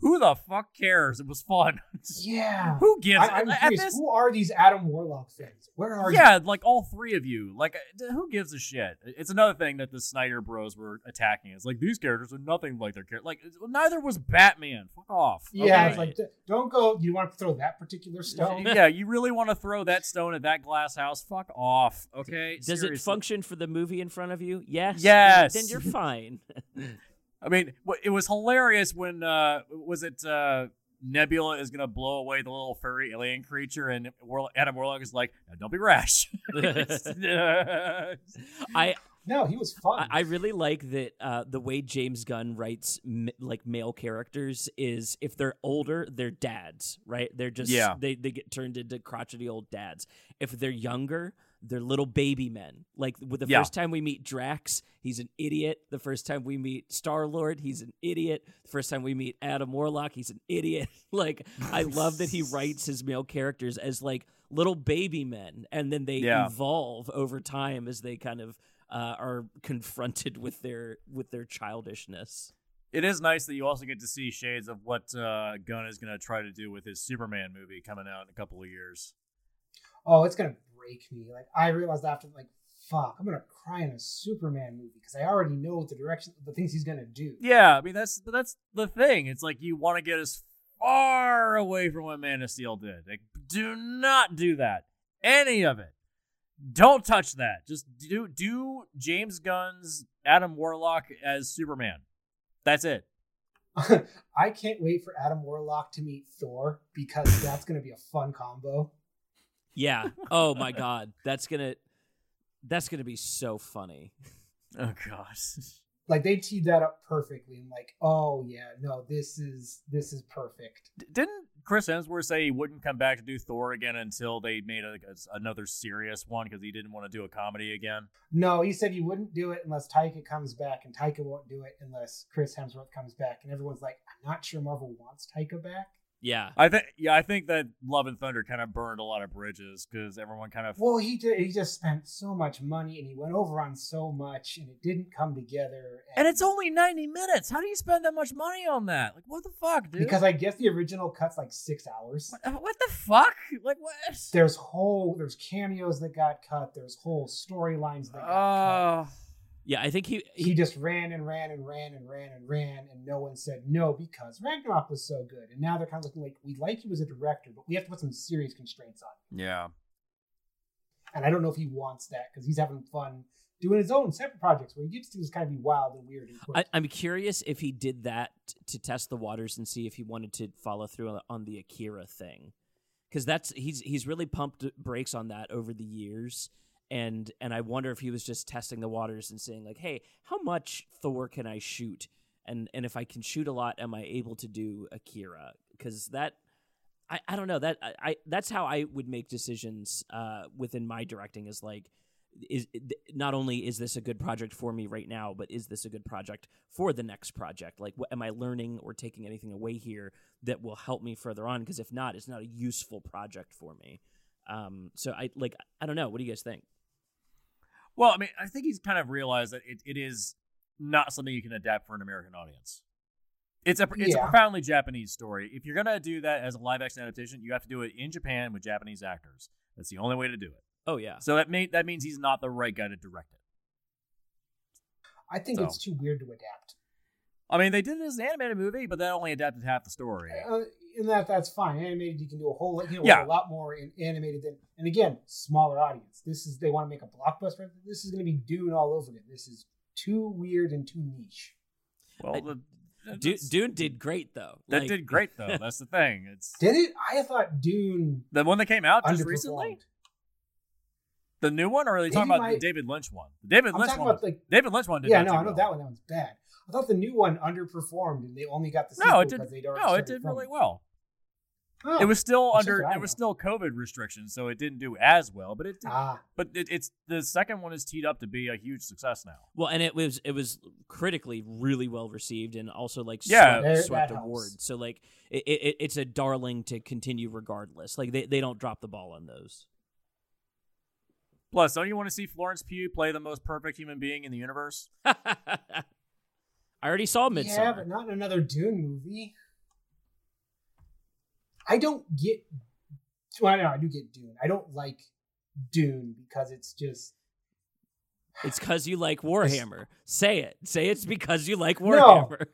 who the fuck cares? It was fun. Yeah. Who gives I, I'm curious, this... who are these Adam Warlock fans? Where are yeah, you? Yeah, like all three of you. Like, who gives a shit? It's another thing that the Snyder bros were attacking. It's like, these characters are nothing like their characters. Like, neither was Batman. Fuck off. Yeah, okay. It's like, don't go, you want to throw that particular stone? Yeah, you really want to throw that stone at that glass house? Fuck off, okay? Does Seriously. It function for the movie in front of you? Yes. Yes. Then, then you're fine. I mean, it was hilarious when, uh, was it uh, Nebula is going to blow away the little furry alien creature, and Adam Warlock is like, no, don't be rash. I No, he was fun. I, I really like that uh, the way James Gunn writes, m- like, male characters is if they're older, they're dads, right? They're just, yeah. they, they get turned into crotchety old dads. If they're younger... they're little baby men. Like, with the yeah. first time we meet Drax, he's an idiot. The first time we meet Star-Lord, he's an idiot. The first time we meet Adam Warlock, he's an idiot. Like, I love that he writes his male characters as, like, little baby men. And then they yeah. evolve over time as they kind of uh, are confronted with their with their childishness. It is nice that you also get to see shades of what uh, Gunn is going to try to do with his Superman movie coming out in a couple of years. Oh, it's going to... me. Like, I realized after, like, fuck, I'm gonna cry in a Superman movie because I already know the direction, the things he's gonna do. Yeah, I mean that's that's the thing. It's like you want to get as far away from what Man of Steel did. Like, do not do that. Any of it. Don't touch that. Just do do James Gunn's Adam Warlock as Superman. That's it. I can't wait for Adam Warlock to meet Thor, because that's going to be a fun combo. Yeah. Oh my God. That's going to, that's going to be so funny. Oh gosh. Like, they teed that up perfectly. I'm like, oh yeah, no, this is, this is perfect. D- didn't Chris Hemsworth say he wouldn't come back to do Thor again until they made a, a, another serious one, because he didn't want to do a comedy again? No, he said he wouldn't do it unless Taika comes back, and Taika won't do it unless Chris Hemsworth comes back. And everyone's like, I'm not sure Marvel wants Taika back. Yeah, I think yeah, I think that Love and Thunder kind of burned a lot of bridges, because everyone kind of well, he did, he just spent so much money, and he went over on so much, and it didn't come together. And, and it's only ninety minutes. How do you spend that much money on that? Like, what the fuck, dude? Because I guess the original cut's like six hours. What, what the fuck? Like, what? There's whole there's cameos that got cut. There's whole storylines that got uh... cut. Yeah, I think he, he he just ran and ran and ran and ran and ran, and no one said no because Ragnarok was so good. And now they're kind of looking like, we like you as a director, but we have to put some serious constraints on you. Yeah. And I don't know if he wants that, because he's having fun doing his own separate projects where he gets to just kind of be wild and weird. And I, I'm curious if he did that to test the waters and see if he wanted to follow through on the, on the Akira thing, because that's he's he's really pumped brakes on that over the years. And and I wonder if he was just testing the waters and saying, like, hey, how much Thor can I shoot? And and if I can shoot a lot, am I able to do Akira? Because that, I, I don't know, that I, I that's how I would make decisions uh, within my directing, is like, is not only is this a good project for me right now, but is this a good project for the next project? Like, what, am I learning or taking anything away here that will help me further on? Because if not, it's not a useful project for me. Um, so I like, I don't know. What do you guys think? Well, I mean, I think he's kind of realized that it, it is not something you can adapt for an American audience. It's a it's yeah. a profoundly Japanese story. If you're going to do that as a live-action adaptation, you have to do it in Japan with Japanese actors. That's the only way to do it. Oh, yeah. So that, may, that means he's not the right guy to direct it. I think so. It's too weird to adapt. I mean, they did it as an animated movie, but that only adapted half the story. Uh, and that that's fine. Animated, you can do a whole you know, yeah. a lot more in animated than, and again, smaller audience. This is, they want to make a blockbuster. This is going to be Dune all over it. This is too weird and too niche. Well, I, the, Dune, Dune did great though. That like, did great though. That's the thing. It's did it? I thought Dune, the one that came out just recently, the new one, or are they Maybe talking about my, the David Lynch one? The David I'm Lynch one. About, like, David Lynch one. Did yeah, no, I know well. that one. That one's bad. I thought the new one underperformed, and they only got the sequel no, it did, because they'd already No, it did filming. really well. Oh, it was still under it know. was still COVID restrictions, so it didn't do as well. But it did, ah. but it, it's the second one is teed up to be a huge success now. Well, and it was it was critically really well received, and also like yeah, swept, there, swept awards. So like it, it it's a darling to continue regardless. Like they, they don't drop the ball on those. Plus, don't you want to see Florence Pugh play the most perfect human being in the universe? I already saw Midsommar. Yeah, but not another Dune movie. I don't get... Well, no, I do get Dune. I don't like Dune because it's just... It's because you like Warhammer. Say it. Say it's because you like Warhammer. No.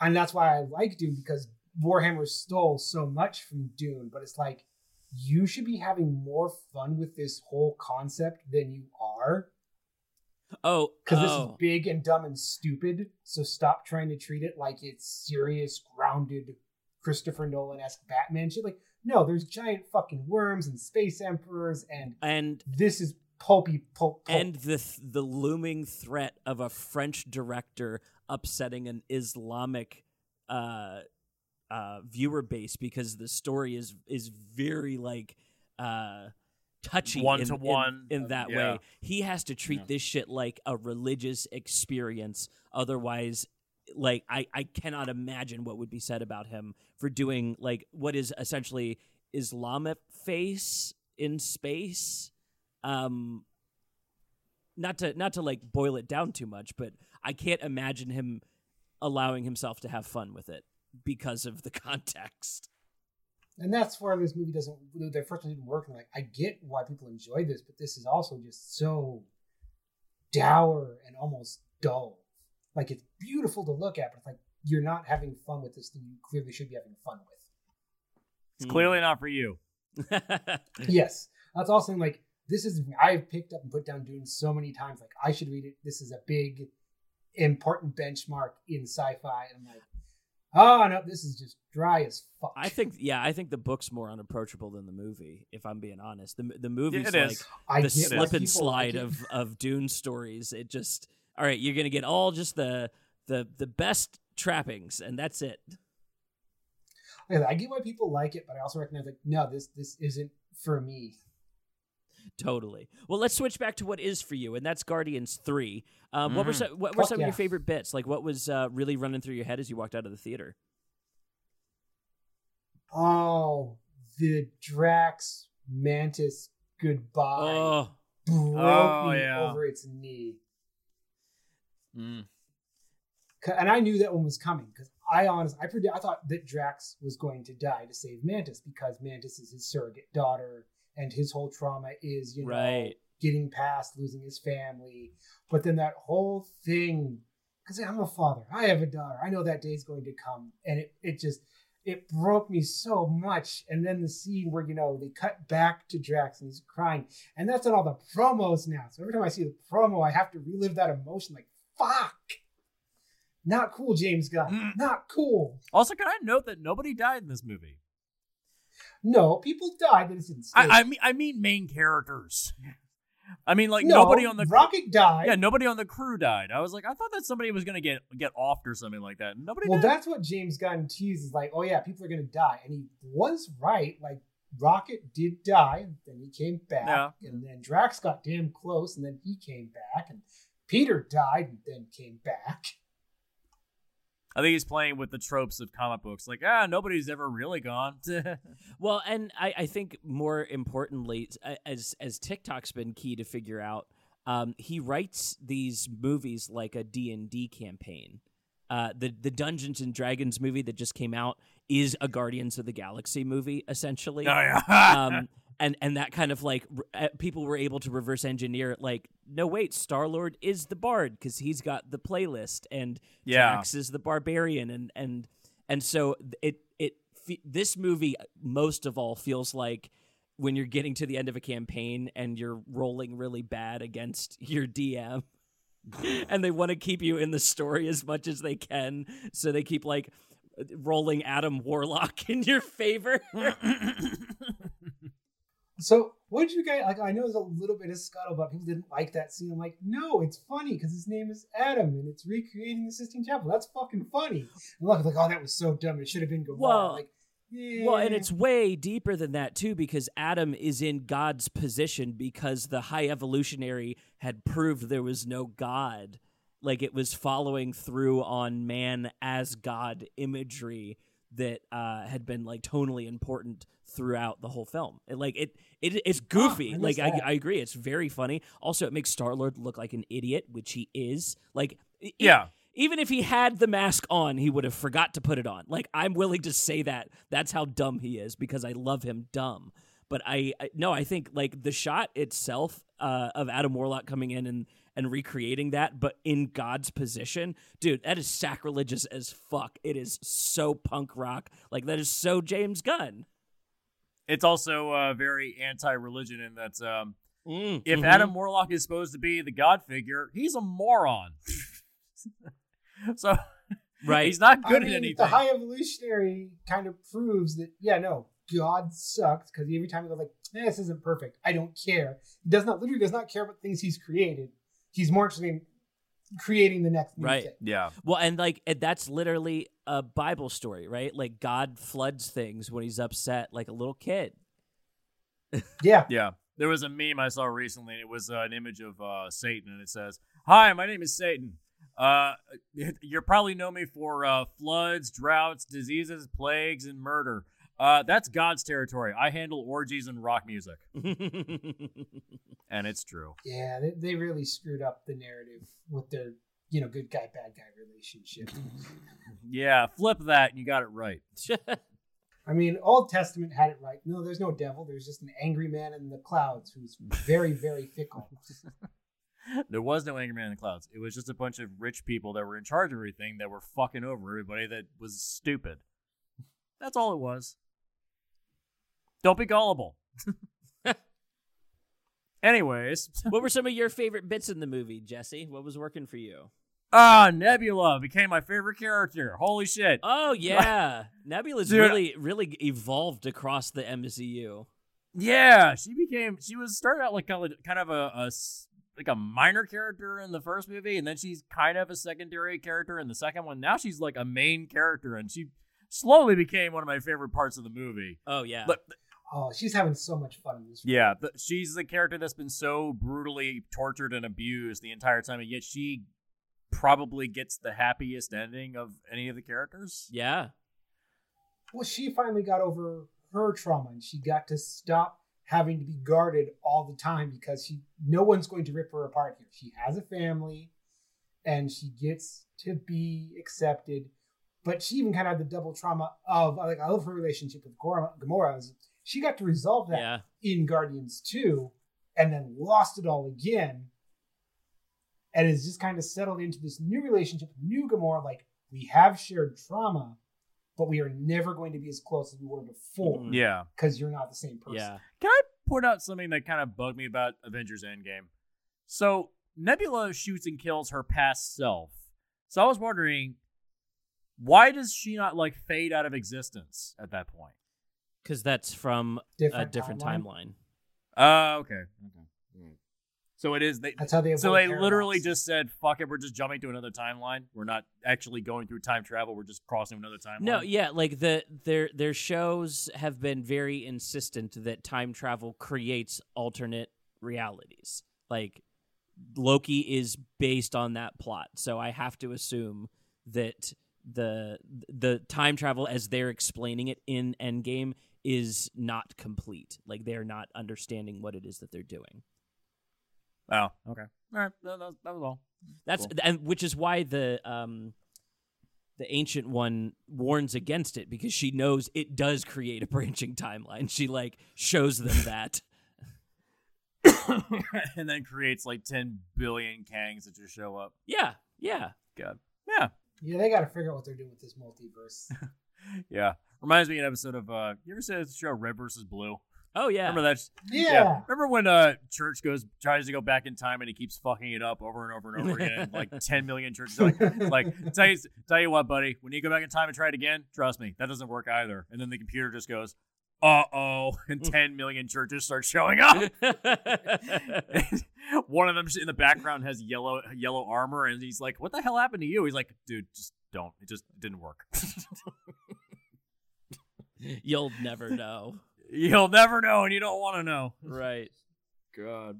And that's why I like Dune, because Warhammer stole so much from Dune. But it's like, you should be having more fun with this whole concept than you are. Oh, because oh. this is big and dumb and stupid. So stop trying to treat it like it's serious, grounded, Christopher Nolan-esque Batman shit. Like, no, there's giant fucking worms and space emperors, and and this is pulpy, pulp, pulp. And the the looming threat of a French director upsetting an Islamic uh, uh, viewer base, because the story is is very like. Uh, touching one to one in, in that yeah. way. He has to treat yeah. this shit like a religious experience, otherwise like I, I cannot imagine what would be said about him for doing like what is essentially Islamic face in space. Um not to not to like boil it down too much, but I can't imagine him allowing himself to have fun with it because of the context. And that's where this movie doesn't, their first one didn't work. And like, I get why people enjoy this, but this is also just so dour and almost dull. Like, it's beautiful to look at, but it's like, you're not having fun with this thing you clearly should be having fun with. It's mm. clearly not for you. Yes. That's also like, this is, I've picked up and put down Dune so many times. Like, I should read it. This is a big, important benchmark in sci-fi. And I'm like, oh, no, this is just dry as fuck. I think, yeah, I think the book's more unapproachable than the movie, if I'm being honest. The the movie's yeah, like I the slip and slide like of, of Dune stories. It just, all right, you're going to get all just the, the the best trappings, and that's it. I get why people like it, but I also recognize, like, no, this this isn't for me. Totally. Well, let's switch back to what is for you, and that's Guardians three. Um, mm. What were some, what were some yeah. of your favorite bits? Like, what was uh, really running through your head as you walked out of the theater? Oh, the Drax Mantis goodbye oh. broke oh, me yeah. over its knee. Mm. And I knew that one was coming because I honestly, I predict, I thought that Drax was going to die to save Mantis because Mantis is his surrogate daughter. And his whole trauma is, you know, right. getting past losing his family. But then that whole thing, because I'm a father, I have a daughter, I know that day's going to come. And it, it just, it broke me so much. And then the scene where, you know, they cut back to Drax and he's crying. And that's in all the promos now. So every time I see the promo, I have to relive that emotion. Like, fuck. Not cool, James Gunn. Mm. Not cool. Also, can I note that nobody died in this movie? No, people died. That didn't stay. I, I mean, I mean, main characters. I mean, like no, nobody on the Rocket died. Yeah, nobody on the crew died. I was like, I thought that somebody was gonna get get offed or something like that. Nobody. Well, did. That's what James Gunn teases. Like, oh yeah, people are gonna die, and he was right. Like, Rocket did die, and then he came back, yeah. and then Drax got damn close, and then he came back, and Peter died, and then came back. I think he's playing with the tropes of comic books. Like, ah, nobody's ever really gone. Well, and I, I think more importantly, as as TikTok's been key to figure out, um, he writes these movies like a D and D campaign. Uh, the, the Dungeons and Dragons movie that just came out is a Guardians of the Galaxy movie, essentially. Oh, yeah. um, and, and that kind of, like, re- people were able to reverse engineer it, like, no, wait, Star-Lord is the bard because he's got the playlist, and yeah. Drax is the barbarian, and and and so it it this movie most of all feels like when you're getting to the end of a campaign and you're rolling really bad against your D M, and they want to keep you in the story as much as they can, so they keep like rolling Adam Warlock in your favor. So what did you guys, like, I know there's a little bit of scuttlebutt. People didn't like that scene. I'm like, no, it's funny because his name is Adam and it's recreating the Sistine Chapel. That's fucking funny. And look, like, oh, that was so dumb. It should have been Gamora. Well, like, yeah. well, and it's way deeper than that, too, because Adam is in God's position because the High Evolutionary had proved there was no God. Like, it was following through on man as God imagery that uh, had been, like, tonally important throughout the whole film. It, like, it, it it's goofy. Oh, like, I, I agree. It's very funny. Also, it makes Star-Lord look like an idiot, which he is. Like, yeah. It, even if he had the mask on, he would have forgot to put it on. Like, I'm willing to say that. That's how dumb he is, because I love him dumb. But I, I no, I think, like, the shot itself uh, of Adam Warlock coming in and, and recreating that, but in God's position, dude, that is sacrilegious as fuck. It is so punk rock. Like, that is so James Gunn. It's also uh, very anti-religion in that um, mm, if mm-hmm. Adam Warlock is supposed to be the God figure, he's a moron. So right, he's not good I at mean, anything. The High Evolutionary kind of proves that, yeah, no, God sucks, because every time he goes like, eh, this isn't perfect, I don't care. He does not, literally does not care about things he's created. He's more interested in creating the next music. Right, yeah. Well, and, like, that's literally a Bible story, right? Like, God floods things when he's upset, like a little kid. Yeah. Yeah. There was a meme I saw recently, and it was uh, an image of uh, Satan, and it says, hi, my name is Satan. Uh, you probably know me for uh, floods, droughts, diseases, plagues, and murder. Uh, that's God's territory. I handle orgies and rock music. And it's true. Yeah, they, they really screwed up the narrative with their, you know, good guy, bad guy relationship. Yeah, flip that and you got it right. I mean, Old Testament had it right. No, there's no devil. There's just an angry man in the clouds who's very, very fickle. There was no angry man in the clouds. It was just a bunch of rich people that were in charge of everything that were fucking over everybody that was stupid. That's all it was. Don't be gullible. Anyways. What were some of your favorite bits in the movie, Jesse? What was working for you? Ah, Nebula became my favorite character. Holy shit. Oh, yeah. Nebula's Dude. really, really evolved across the M C U. Yeah, she became, she was started out like kind of a, a, like a minor character in the first movie, and then she's kind of a secondary character in the second one. Now she's like a main character, and she slowly became one of my favorite parts of the movie. Oh, yeah. But, oh, she's having so much fun in this movie. Yeah, the, she's the character that's been so brutally tortured and abused the entire time, and yet she probably gets the happiest ending of any of the characters. Yeah. Well, she finally got over her trauma, and she got to stop having to be guarded all the time because she no one's going to rip her apart here. She has a family, and she gets to be accepted. But she even kind of had the double trauma of, like, I love her relationship with Gamora. She got to resolve that yeah. in Guardians two, and then lost it all again. And it's just kind of settled into this new relationship, new Gamora, like, we have shared trauma, but we are never going to be as close as we were before. Yeah. Because you're not the same person. Yeah. Can I point out something that kind of bugged me about Avengers Endgame? So Nebula shoots and kills her past self. So I was wondering, why does she not, like, fade out of existence at that point? Because that's from different a different timeline. Oh, uh, okay. Okay. Mm. So it is. They, That's how they so they paradox. Literally just said, fuck it, we're just jumping to another timeline. We're not actually going through time travel. We're just crossing another timeline. No, yeah, like the their their shows have been very insistent that time travel creates alternate realities. Like, Loki is based on that plot. So I have to assume that the the time travel, as they're explaining it in Endgame, is not complete. Like, they're not understanding what it is that they're doing. Oh, okay. All right, that, that, that was all. That's cool. And which is why the um, the Ancient One warns against it, because she knows it does create a branching timeline. She, like, shows them that, and then creates like ten billion Kangs that just show up. Yeah, yeah, God, yeah, yeah. They got to figure out what they're doing with this multiverse. Yeah, reminds me of an episode of uh, you ever seen the show Red versus Blue? Oh, yeah. Remember that? Yeah. yeah. Remember when uh, Church goes tries to go back in time and he keeps fucking it up over and over and over again? And like ten million churches are like, like tell, you, tell you what, buddy, when you go back in time and try it again, trust me, that doesn't work either. And then the computer just goes, uh-oh, and ten million churches start showing up. One of them in the background has yellow yellow armor, and he's like, what the hell happened to you? He's like, dude, just don't. It just didn't work. You'll never know. You'll never know, and you don't want to know. Right. God.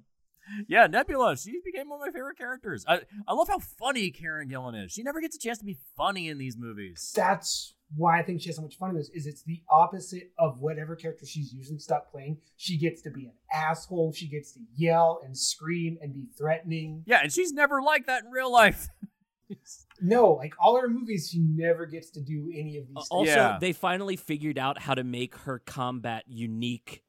Yeah, Nebula, she became one of my favorite characters. I, I love how funny Karen Gillan is. She never gets a chance to be funny in these movies. That's why I think she has so much fun in this, is it's the opposite of whatever character she's usually stuck playing. She gets to be an asshole. She gets to yell and scream and be threatening. Yeah, and she's never like that in real life. No, like all her movies, she never gets to do any of these uh, things. Also, yeah. They finally figured out how to make her combat unique,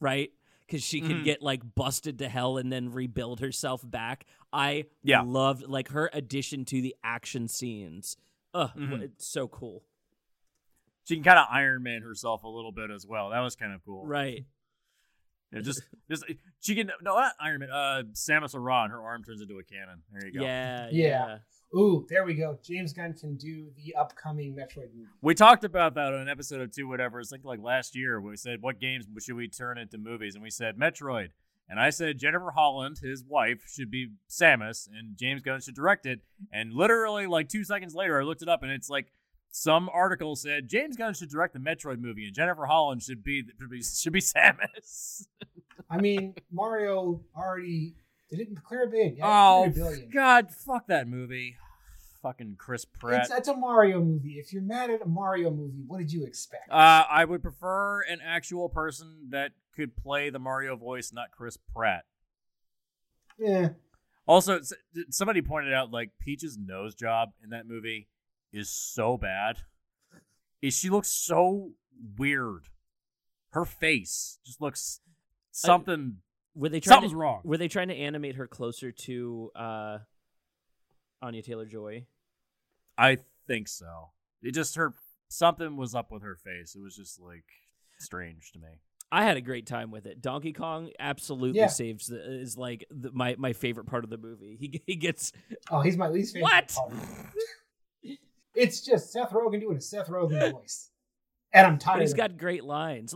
right? Because she mm. could get like busted to hell and then rebuild herself back. I yeah. loved like her addition to the action scenes. Ugh, mm-hmm. It's so cool. She can kind of Iron Man herself a little bit as well. That was kind of cool. Right. Yeah, just, just she can, no, not Iron Man, uh, Samus Aran, her arm turns into a cannon. There you go. Yeah, yeah. yeah. Ooh, there we go. James Gunn can do the upcoming Metroid movie. We talked about that on an episode of two, whatever. It's like, like last year, we said, what games should we turn into movies? And we said, Metroid. And I said, Jennifer Holland, his wife, should be Samus, and James Gunn should direct it. And literally, like, two seconds later, I looked it up, and it's like, some article said, James Gunn should direct the Metroid movie, and Jennifer Holland should be, should be, should be Samus. I mean, Mario already... They didn't clear a billion. Yeah, oh, billion. God, fuck that movie. Fucking Chris Pratt. It's, it's a Mario movie. If you're mad at a Mario movie, what did you expect? Uh, I would prefer an actual person that could play the Mario voice, not Chris Pratt. Yeah. Also, somebody pointed out, like, Peach's nose job in that movie is so bad. She looks so weird. Her face just looks something... I, Were they trying Something's to, wrong. Were they trying to animate her closer to uh, Anya Taylor-Joy? I think so. It just her something was up with her face. It was just like strange to me. I had a great time with it. Donkey Kong absolutely yeah. saves the, is like the, my my favorite part of the movie. He he gets oh he's my least favorite. What? Part. It's just Seth Rogen doing a Seth Rogen voice, and I'm tired. But he's of got it. Great lines.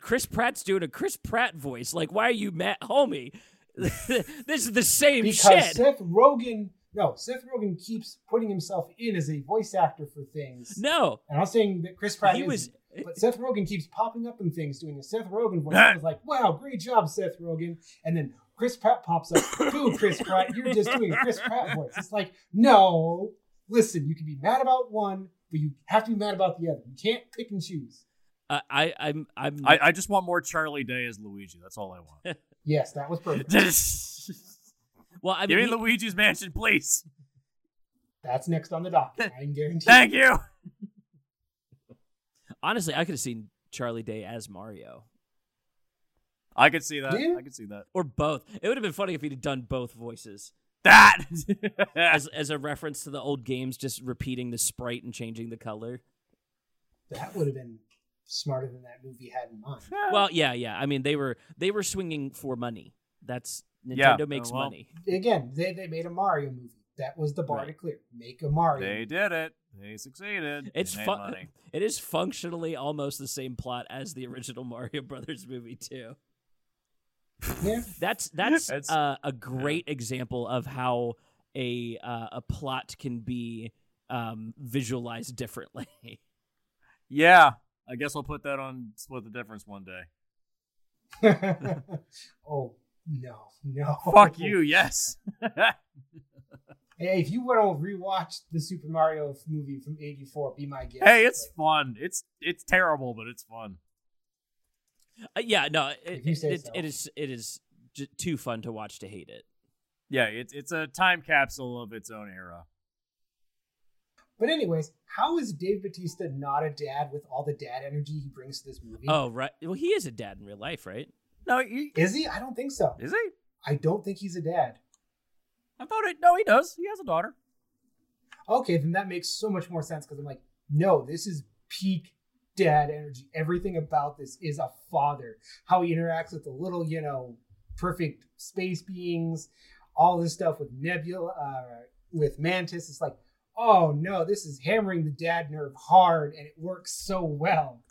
Chris Pratt's doing a Chris Pratt voice. Like, why are you mad, homie? This is the same because shit. Because Seth Rogen. No, Seth Rogen keeps putting himself in as a voice actor for things. No. And I'm not saying that Chris Pratt is, but Seth Rogen keeps popping up in things, doing a Seth Rogen voice. I was like, wow, great job, Seth Rogen. And then Chris Pratt pops up. Boo, Chris Pratt, you're just doing a Chris Pratt voice. It's like, no, listen, you can be mad about one, but you have to be mad about the other. You can't pick and choose. Uh, I, I'm, I'm... I, I just want more Charlie Day as Luigi. That's all I want. Yes, that was perfect. Well, I mean, give me he, Luigi's Mansion, please. That's next on the docket. I can guarantee. Thank you. Honestly, I could have seen Charlie Day as Mario. I could see that. Yeah. I could see that. Or both. It would have been funny if he'd have done both voices. That as as a reference to the old games, just repeating the sprite and changing the color. That would have been smarter than that movie had in mind. Well, yeah, yeah. I mean, they were they were swinging for money. That's. Nintendo yeah, makes uh, well, money. Again, they, they made a Mario movie. That was the bar right. to clear. Make a Mario. They did it. They succeeded. It's they fun. It is functionally almost the same plot as the original Mario Brothers movie too. Yeah. that's that's uh, a great yeah. example of how a uh, a plot can be um, visualized differently. Yeah, I guess I'll put that on Split the Difference one day. Oh. No, no. Fuck you, yes. Hey, if you want to rewatch the Super Mario movie from eighty-four, be my guest. Hey, it's fun. It's it's terrible, but it's fun. Uh, yeah, no, it, it, so. it, it is it is j- too fun to watch to hate it. Yeah, it's it's a time capsule of its own era. But anyways, how is Dave Bautista not a dad with all the dad energy he brings to this movie? Oh, right. Well, he is a dad in real life, right? No, he, is he? I don't think so. Is he? I don't think he's a dad. I thought it. No, he does. He has a daughter. Okay, then that makes so much more sense because I'm like, no, this is peak dad energy. Everything about this is a father. How he interacts with the little, you know, perfect space beings, all this stuff with Nebula, uh, with Mantis. It's like, oh no, this is hammering the dad nerve hard, and it works so well.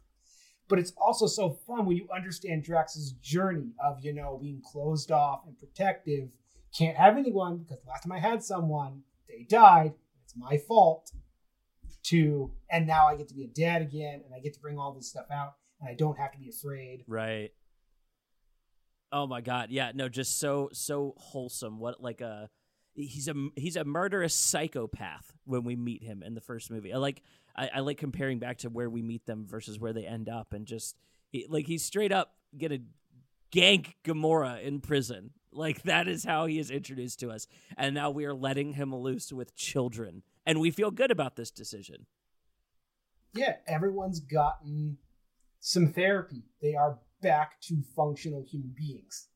But it's also so fun when you understand Drax's journey of, you know, being closed off and protective. Can't have anyone because the last time I had someone, they died. It's my fault. To, and now I get to be a dad again and I get to bring all this stuff out and I don't have to be afraid. Right. Oh my God. Yeah. No, just so, so wholesome. What, like a, he's a, he's a murderous psychopath when we meet him in the first movie. I like, I, I like comparing back to where we meet them versus where they end up, and just he, like he's straight up gonna gank Gamora in prison. Like that is how he is introduced to us, and now we are letting him loose with children, and we feel good about this decision. Yeah, everyone's gotten some therapy. They are back to functional human beings.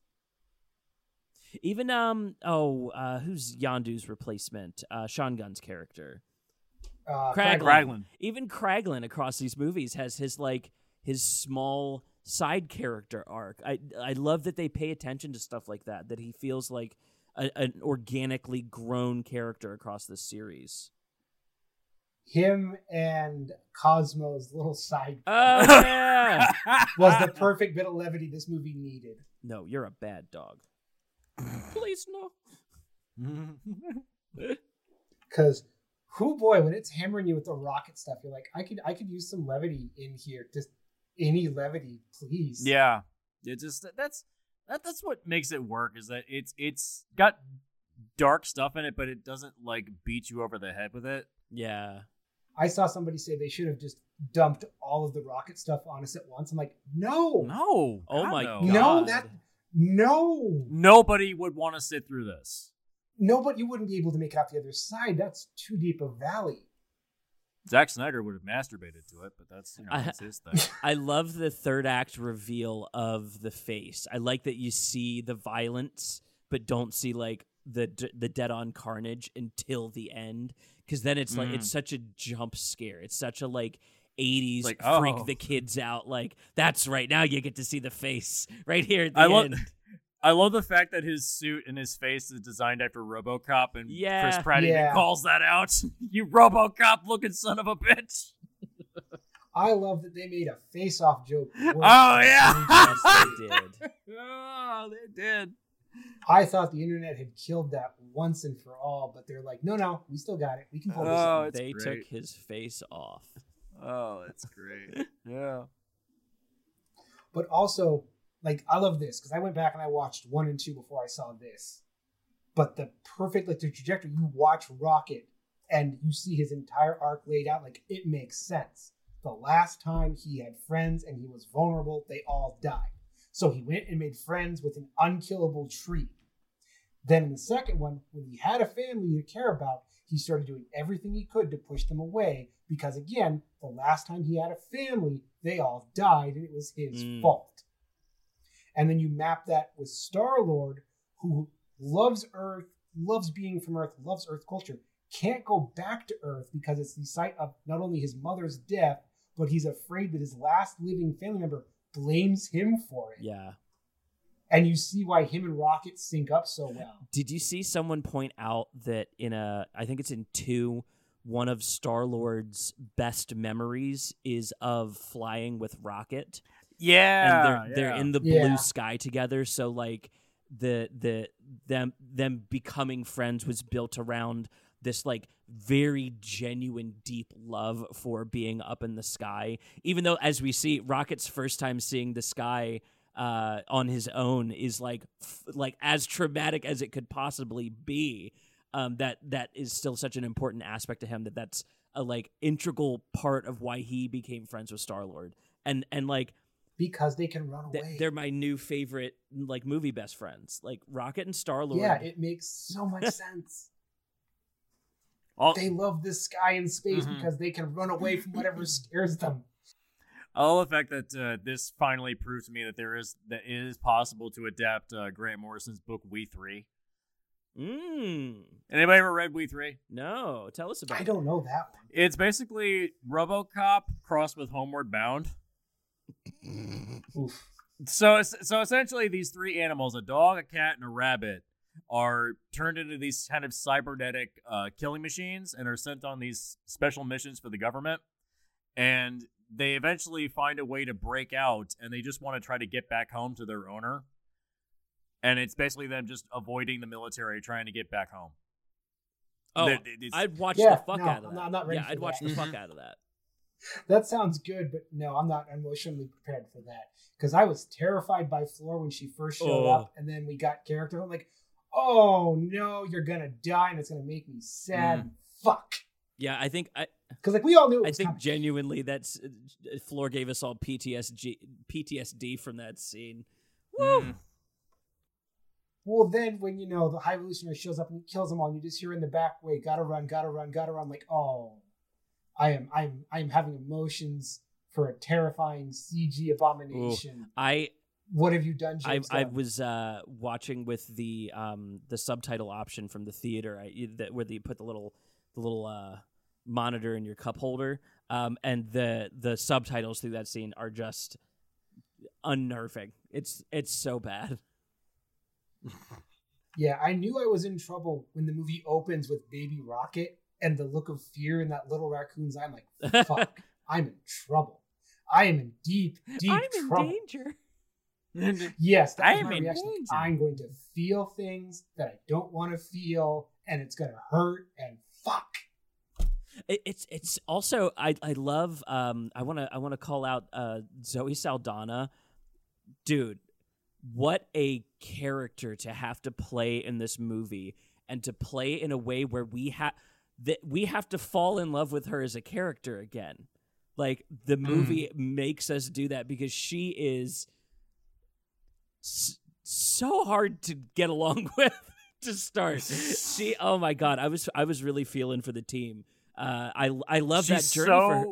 Even um oh uh, who's Yondu's replacement? Uh, Sean Gunn's character. Uh, Kraglin. Kraglin. Even Kraglin across these movies has his like his small side character arc. I I love that they pay attention to stuff like that. That he feels like a, an organically grown character across this series. Him and Cosmo's little side oh, yeah. was the perfect bit of levity this movie needed. No, you're a bad dog. Please no. Because. Who boy, when it's hammering you with the rocket stuff, you're like, I could I could use some levity in here. Just any levity, please. Yeah. It just that's that that's what makes it work, is that it's it's got dark stuff in it, but it doesn't like beat you over the head with it. Yeah. I saw somebody say they should have just dumped all of the rocket stuff on us at once. I'm like, no. No. Oh my God. No, that no. Nobody would want to sit through this. No, but you wouldn't be able to make it out the other side. That's too deep a valley. Zack Snyder would have masturbated to it, but that's, you know, I, that's his thing. I love the third act reveal of the face. I like that you see the violence, but don't see like the the dead on carnage until the end, because then it's like mm. it's such a jump scare. It's such a like eighties like, oh. freak the kids out. Like, that's right. Now you get to see the face right here at the I end. Lo- I love the fact that his suit and his face is designed after RoboCop, and yeah. Chris Pratt yeah. even calls that out. You RoboCop-looking son of a bitch. I love that they made a face-off joke. Oh, yeah. Yes, they did. Oh, they did. I thought the internet had killed that once and for all, but they're like, no, no, we still got it. We can pull this off. Oh, they great. took his face off. Oh, that's great. Yeah. But also, like, I love this because I went back and I watched one and two before I saw this. But the perfect, like, the trajectory, you watch Rocket and you see his entire arc laid out. Like, it makes sense. The last time he had friends and he was vulnerable, they all died. So he went and made friends with an unkillable tree. Then in the second one, when he had a family to care about, he started doing everything he could to push them away. Because again, the last time he had a family, they all died and it was his mm. fault. And then you map that with Star-Lord, who loves Earth, loves being from Earth, loves Earth culture, can't go back to Earth because it's the site of not only his mother's death, but he's afraid that his last living family member blames him for it. Yeah. And you see why him and Rocket sync up so well. Did you see someone point out that in a, I think it's in two, one of Star-Lord's best memories is of flying with Rocket? Yeah. And they're, yeah. they're in the blue yeah. sky together. So like the, the, them, them becoming friends was built around this like very genuine deep love for being up in the sky, even though as we see Rocket's first time seeing the sky uh on his own is like f- like as traumatic as it could possibly be, um that that is still such an important aspect to him that that's a like integral part of why he became friends with Star-Lord, and and like because they can run away. They're my new favorite like movie best friends, like Rocket and Star-Lord. Yeah, it makes so much sense. All, they love this sky and space mm-hmm. because they can run away from whatever scares them. I love the fact that uh, this finally proves to me that there is that it is possible to adapt uh, Grant Morrison's book We Three. Mm. Anybody ever read We Three? No, tell us about I it. I don't know that one. It's basically RoboCop crossed with Homeward Bound. Oof. So, so essentially, these three animals—a dog, a cat, and a rabbit. Are turned into these kind of cybernetic uh, killing machines and are sent on these special missions for the government. And they eventually find a way to break out, and they just want to try to get back home to their owner. And it's basically them just avoiding the military, trying to get back home. Oh, it, I'd watch yeah, the fuck no, out of that. I'm not ready yeah, I'd that. watch the fuck out of that. That sounds good, but no, I'm not emotionally prepared for that. Because I was terrified by Floor when she first showed oh. up, and then we got character. I'm like, oh no, you're gonna die, and it's gonna make me sad. Mm. Fuck. Yeah, I think I because like we all knew. It was I think coming. Genuinely, that's uh, Floor gave us all P T S D from that scene. Woo. Mm. Well, then when you know the High Evolutionary shows up and kills them all, and you just hear in the back, "Wait, gotta run, gotta run, gotta run!" Like, oh, I am, I'm, I'm having emotions for a terrifying C G abomination. Ooh. I. What have you done, James Gunn? I, I was uh, watching with the um, the subtitle option from the theater, I, that, where you put the little the little uh, monitor in your cup holder, um, and the the subtitles through that scene are just unnerving. It's it's so bad. Yeah, I knew I was in trouble when the movie opens with Baby Rocket and the look of fear in that little raccoon's eye. I'm like, fuck, I'm in trouble. I am in deep, deep I'm trouble. I'm in danger. Yes, that's my reaction. I'm going to feel things that I don't want to feel, and it's going to hurt, and fuck. It, it's it's also I I love um I want to I want to call out uh Zoe Saldana. Dude, what a character to have to play in this movie, and to play in a way where we have that we have to fall in love with her as a character again. Like the movie mm. makes us do that because she is so hard to get along with to start. She, oh my god, I was I was really feeling for the team. Uh, I I love she's that journey. So, for her.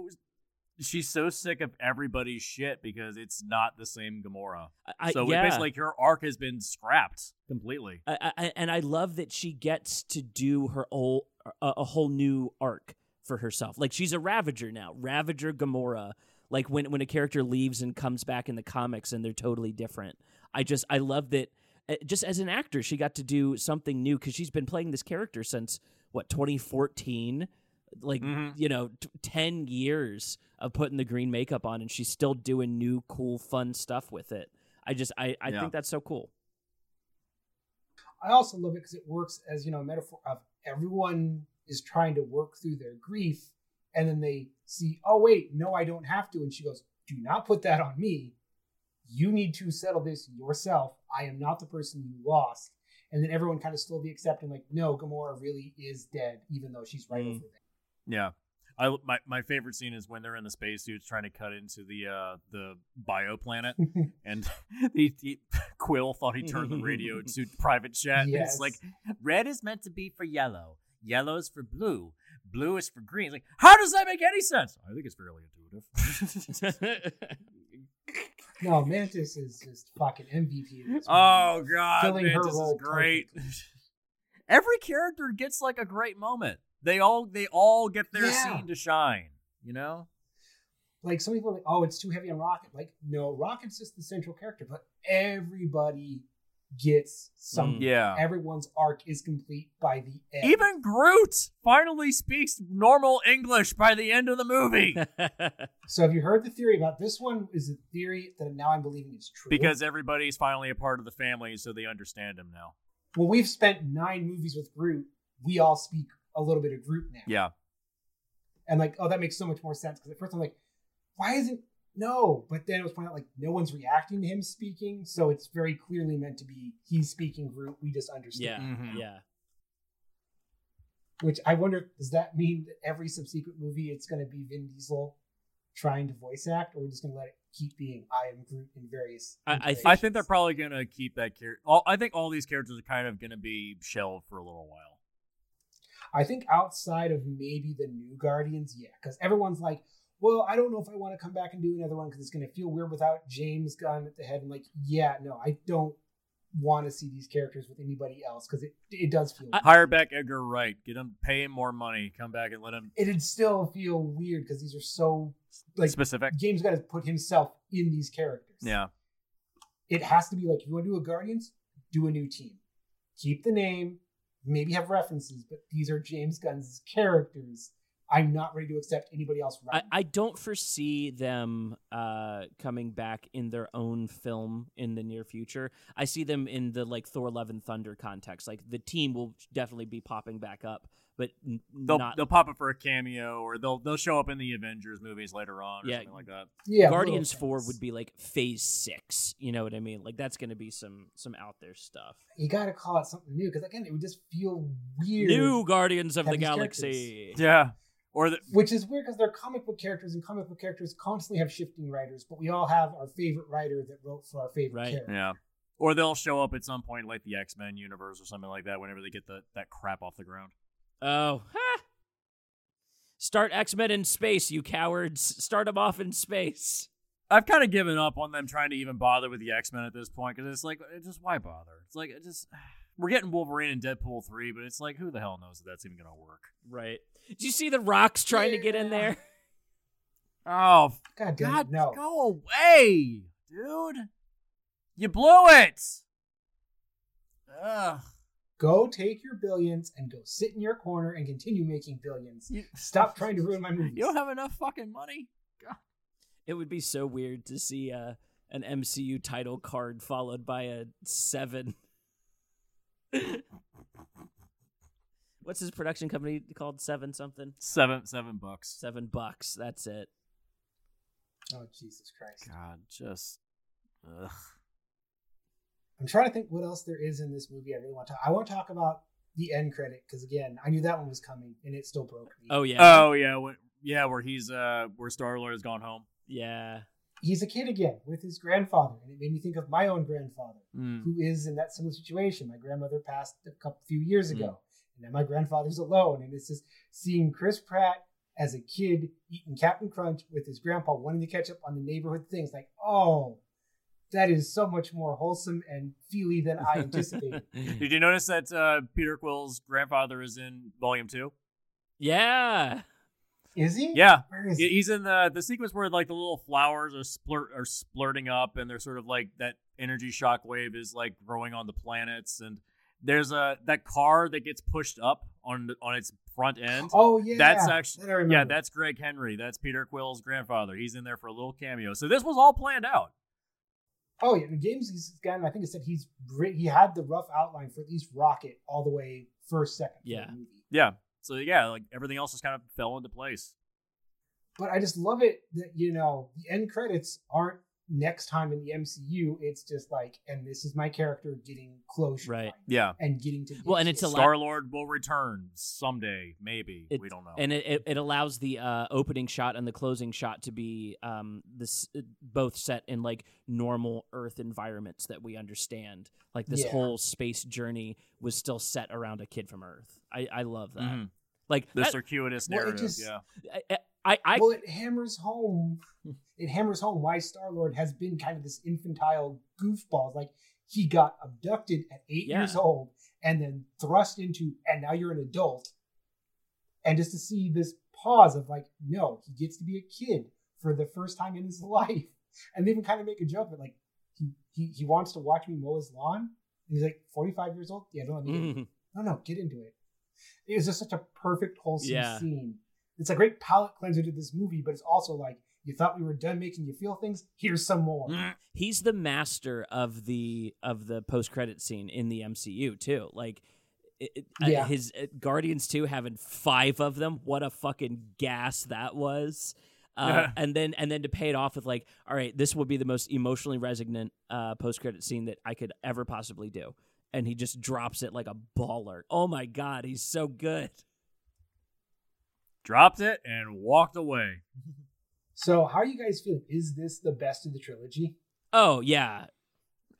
She's so sick of everybody's shit because it's not the same Gamora. I, so yeah. basically, like, her arc has been scrapped completely. I, I, and I love that she gets to do her whole a, a whole new arc for herself. Like, she's a Ravager now. Ravager Gamora. Like, when, when a character leaves and comes back in the comics and they're totally different. I just, I love that. Just as an actor, she got to do something new because she's been playing this character since, what, twenty fourteen? Like, mm-hmm. you know, t- ten years of putting the green makeup on, and she's still doing new, cool, fun stuff with it. I just, I, I yeah. think that's so cool. I also love it because it works as, you know, a metaphor of everyone is trying to work through their grief, and then they see, oh, wait, no, I don't have to. And she goes, do not put that on me. You need to settle this yourself. I am not the person you lost. And then everyone kind of slowly accepting, like, no, Gamora really is dead, even though she's right mm. over there. Yeah. I, my, my favorite scene is when they're in the spacesuits trying to cut into the uh, the bioplanet, and he, he, Quill thought he turned the radio to private chat. Yes. It's like, red is meant to be for yellow. Yellow's for blue. Blue is for green. It's like, how does that make any sense? I think it's fairly intuitive. No, Mantis is just fucking M V P. In this oh, God. Filling Mantis is great. Every character gets, like, a great moment. They all they all get their yeah. scene to shine, you know? Like, some people are like, oh, it's too heavy on Rocket. Like, no, Rocket's just the central character, but everybody gets something. Mm, yeah. Everyone's arc is complete by the end. Even Groot finally speaks normal English by the end of the movie. So have you heard the theory about this one? Is a theory that now I'm believing is true. Because everybody's finally a part of the family, so they understand him now. Well, we've spent nine movies with Groot. We all speak a little bit of Groot now. Yeah. And like, oh, that makes so much more sense. Because at first I'm like, why isn't No, but then it was pointed out, like, no one's reacting to him speaking, so it's very clearly meant to be he's speaking Groot, we just understand. Yeah, mm-hmm. yeah. Which I wonder, does that mean that every subsequent movie it's going to be Vin Diesel trying to voice act, or we're just going to let it keep being I am Groot in various I, I think they're probably going to keep that character. I think all these characters are kind of going to be shelved for a little while. I think outside of maybe the new Guardians, yeah, because everyone's like, well, I don't know if I want to come back and do another one because it's going to feel weird without James Gunn at the head. And like, yeah, no, I don't want to see these characters with anybody else because it it does feel I, weird. Hire back Edgar Wright. Get him, pay him more money. Come back and let him. It'd still feel weird because these are so like specific. James Gunn has put himself in these characters. Yeah. It has to be like, if you want to do a Guardians, do a new team. Keep the name. Maybe have references, but these are James Gunn's characters. I'm not ready to accept anybody else. Right I, I don't foresee them uh, coming back in their own film in the near future. I see them in the like Thor Love and Thunder context. Like the team will definitely be popping back up, but n- they'll, not... they'll pop up for a cameo, or they'll they'll show up in the Avengers movies later on, or yeah. something like that. Yeah, Guardians four would be like phase six. You know what I mean? Like that's going to be some some out there stuff. You got to call it something new because again, it would just feel weird. New Guardians of the Galaxy. Characters. Yeah. Or the- Which is weird because they're comic book characters, and comic book characters constantly have shifting writers, but we all have our favorite writer that wrote for our favorite right. character. Yeah. Or they'll show up at some point like the X-Men universe or something like that whenever they get the, that crap off the ground. Oh. Ha! Start X-Men in space, you cowards. Start them off in space. I've kind of given up on them trying to even bother with the X-Men at this point because it's like, just why bother? It's like, it just... We're getting Wolverine and Deadpool three, but it's like, who the hell knows if that's even going to work? Right. Did you see the Rocks trying yeah. to get in there? Oh, God, God no. Go away, dude. You blew it. Ugh. Go take your billions and go sit in your corner and continue making billions. You, Stop trying to ruin my movies. You don't have enough fucking money? God. It would be so weird to see uh, an M C U title card followed by a seven. What's his production company called? Seven something? Seven seven bucks. Seven bucks. That's it. Oh, Jesus Christ. God, just... Ugh. I'm trying to think what else there is in this movie I really want to talk. I want to talk about the end credit, because again, I knew that one was coming, and it still broke me. Oh, yeah. Oh, yeah. Yeah, where he's, uh, where Star-Lord has gone home. Yeah. He's a kid again with his grandfather, and it made me think of my own grandfather, mm. who is in that similar situation. My grandmother passed a couple few years ago. Mm. And my grandfather's alone, and it's just seeing Chris Pratt as a kid eating Captain Crunch with his grandpa wanting to catch up on the neighborhood things. Like, oh, that is so much more wholesome and feely than I anticipated. Did you notice that uh, Peter Quill's grandfather is in Volume two? Yeah. Is he? Yeah. Where is he? He's in the the sequence where like the little flowers are splurt are splurting up, and they're sort of like that energy shock wave is like growing on the planets, and there's a that car that gets pushed up on on its front end. Oh yeah, that's actually yeah, that's Greg Henry. That's Peter Quill's grandfather. He's in there for a little cameo. So this was all planned out. Oh yeah, James Gunn, I think it said he's he had the rough outline for at least Rocket all the way first second. Yeah, yeah. So yeah, like everything else just kind of fell into place. But I just love it that, you know, the end credits aren't next time in the M C U. It's just like, and this is my character getting closure, right? Yeah, and getting to well, and it's allow- Star-Lord will return someday, maybe it, we don't know. And it it allows the uh, opening shot and the closing shot to be um this both set in like normal Earth environments that we understand. Like this yeah. whole space journey was still set around a kid from Earth. I I love that. Mm. Like the that, circuitous narrative. Well, just, yeah. I, I, I, I, well, it hammers home. It hammers home why Star-Lord has been kind of this infantile goofball. Like he got abducted at eight yeah. years old and then thrust into, and now you're an adult. And just to see this pause of like, no, he gets to be a kid for the first time in his life. And they even kind of make a joke, but like he he he wants to watch me mow his lawn. And he's like forty-five years old. Yeah, don't need mm-hmm. it. No, no, get into it. It was just such a perfect wholesome yeah. scene. It's a great palate cleanser to this movie, but it's also like, you thought we were done making you feel things? Here's some more. He's the master of the of the post-credit scene in the M C U, too. Like, it, yeah. uh, his uh, Guardians two having five of them. What a fucking gas that was. Uh, and then and then to pay it off with like, all right, this will be the most emotionally resonant uh, post-credit scene that I could ever possibly do. And he just drops it like a baller. Oh, my God. He's so good. Dropped it and walked away. So how are you guys feeling? Is this the best of the trilogy? Oh, yeah.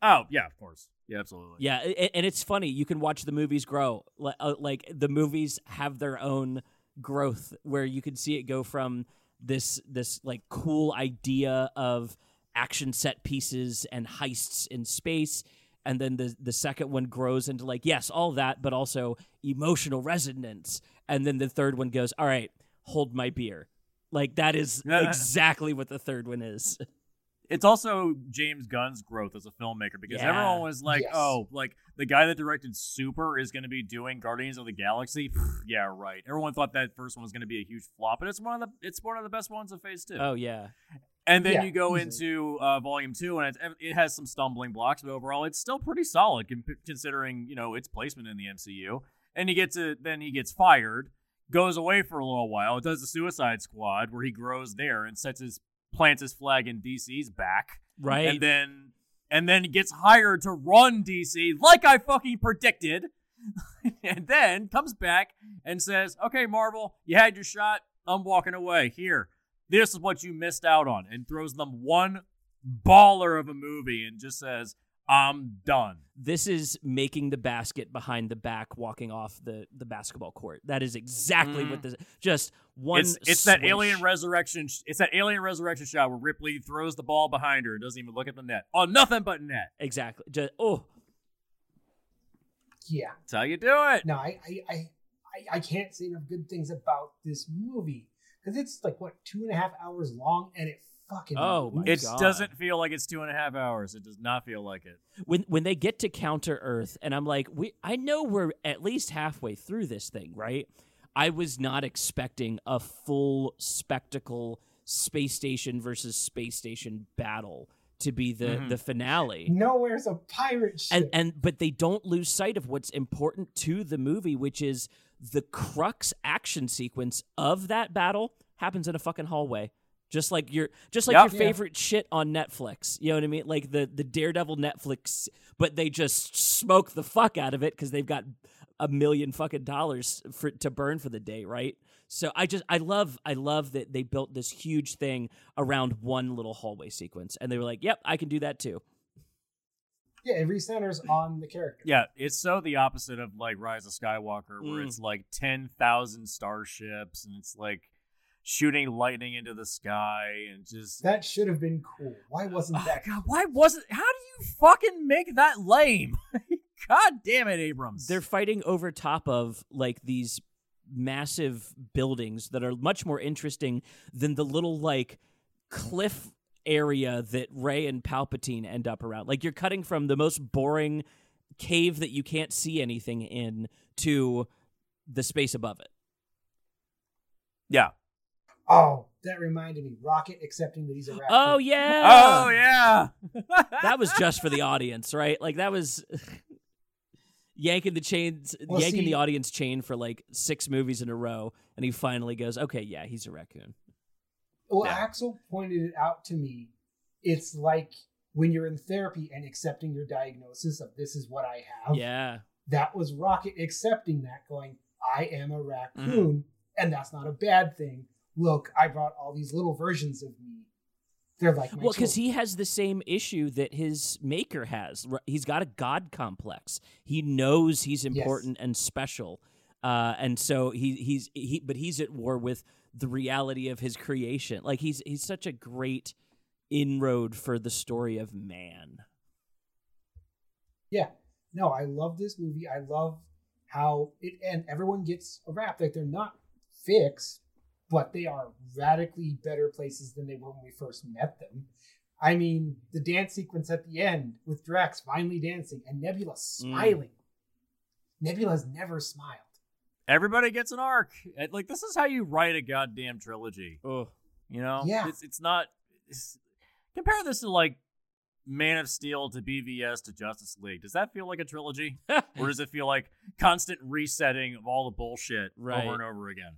Oh, yeah, of course. Yeah, absolutely. Yeah, and it's funny. You can watch the movies grow. Like, the movies have their own growth where you can see it go from this, this like, cool idea of action set pieces and heists in space. And then the the second one grows into like, yes, all that, but also emotional resonance. And then the third one goes, all right, hold my beer. Like that is exactly what the third one is. It's also James Gunn's growth as a filmmaker because yeah. everyone was like, yes. oh, like the guy that directed Super is going to be doing Guardians of the Galaxy. yeah, right. Everyone thought that first one was going to be a huge flop, but it's one of the it's one of the best ones of Phase Two. Oh, yeah. And then yeah, you go easily. into uh, Volume Two, and it, it has some stumbling blocks, but overall, it's still pretty solid considering you know its placement in the M C U. And he gets a, then he gets fired, goes away for a little while, does the Suicide Squad, where he grows there and sets his plants his flag in D C's back, right? And then and then he gets hired to run D C, like I fucking predicted. And then comes back and says, "Okay, Marvel, you had your shot. I'm walking away here." This is what you missed out on, and throws them one baller of a movie and just says, I'm done. This is making the basket behind the back, walking off the, the basketball court. That is exactly mm. what this just one. It's, it's that alien resurrection. It's that alien resurrection shot where Ripley throws the ball behind her and doesn't even look at the net. Oh, nothing but net. Exactly. Just, oh. Yeah. That's how you do it. No, I, I, I, I can't say enough good things about this movie. Because it's like, what, two and a half hours long, and it fucking... Oh, my it God. It doesn't feel like it's two and a half hours. It does not feel like it. When when they get to Counter-Earth, and I'm like, we, I know we're at least halfway through this thing, right? I was not expecting a full spectacle space station versus space station battle to be the, mm-hmm. the finale. Nowhere's a pirate ship. And, and, but they don't lose sight of what's important to the movie, which is... The crux action sequence of that battle happens in a fucking hallway, just like your just like yep, your favorite yeah. shit on Netflix. You know what I mean? Like the the Daredevil Netflix, but they just smoke the fuck out of it because they've got a million fucking dollars for to burn for the day, right? So I just I love I love that they built this huge thing around one little hallway sequence, and they were like, "Yep, I can do that too." Yeah, it recenters on the character. Yeah, it's so the opposite of like Rise of Skywalker, where mm. it's like ten thousand starships and it's like shooting lightning into the sky and just that should have been cool. Why wasn't oh, that? God, why wasn't? How do you fucking make that lame? God damn it, Abrams! They're fighting over top of like these massive buildings that are much more interesting than the little like cliff area that Rey and Palpatine end up around. Like, you're cutting from the most boring cave that you can't see anything in to the space above it. Yeah. Oh, that reminded me. Rocket accepting that he's a rat. Oh, yeah. Oh, yeah. That was just for the audience, right? Like, that was yanking the chains, well, yanking see, the audience chain for like six movies in a row. And he finally goes, okay, yeah, he's a raccoon. Well, yeah. Axel pointed it out to me. It's like when you're in therapy and accepting your diagnosis of this is what I have. Yeah. That was Rocket accepting that, going, I am a raccoon. Mm. And that's not a bad thing. Look, I brought all these little versions of me. They're like my well, because he has the same issue that his maker has. He's got a god complex. He knows he's important yes. and special, uh, and so he, he's he. But he's at war with the reality of his creation. Like he's he's such a great inroad for the story of man. Yeah. No, I love this movie. I love how it and everyone gets a rap. Like they're not fixed, but they are radically better places than they were when we first met them. I mean, the dance sequence at the end with Drax finally dancing and Nebula smiling. Mm. Nebula's never smiled. Everybody gets an arc. Like, this is how you write a goddamn trilogy. Ugh. You know? Yeah. It's, it's not... It's, compare this to, like, Man of Steel to B V S to Justice League. Does that feel like a trilogy? Or does it feel like constant resetting of all the bullshit right. over and over again?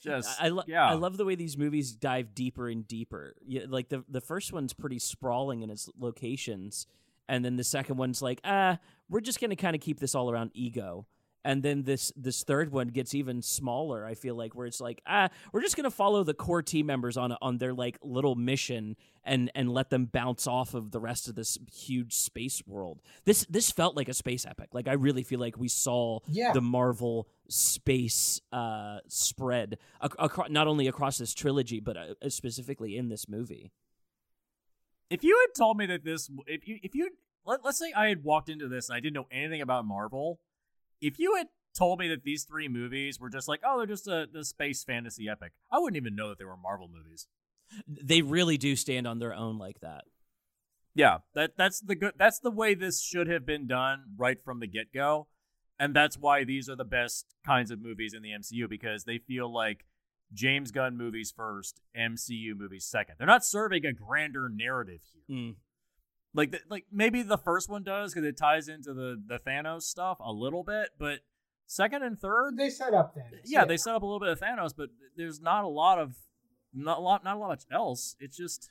Just, I, lo- yeah. I love the way these movies dive deeper and deeper. Yeah, like the, the first one's pretty sprawling in its locations. And then the second one's like, ah, we're just going to kind of keep this all around ego. And then this this third one gets even smaller, I feel like, where it's like, ah, we're just going to follow the core team members on on their like little mission and and let them bounce off of the rest of this huge space world. This this felt like a space epic. Like, I really feel like we saw yeah. the Marvel space uh, spread, ac- ac- not only across this trilogy, but uh, specifically in this movie. If you had told me that this, if you, if you let, let's say I had walked into this and I didn't know anything about Marvel, if you had told me that these three movies were just like, oh, they're just a, a space fantasy epic, I wouldn't even know that they were Marvel movies. They really do stand on their own like that. Yeah, that that's the good. That's the way this should have been done right from the get-go, and that's why these are the best kinds of movies in the M C U, because they feel like James Gunn movies first, M C U movies second. They're not serving a grander narrative here. Mm. Like, the, like maybe the first one does because it ties into the, the Thanos stuff a little bit, but second and third, they set up Thanos. Yeah, yeah, they set up a little bit of Thanos, but there's not a lot of not a lot not a lot of else. It's just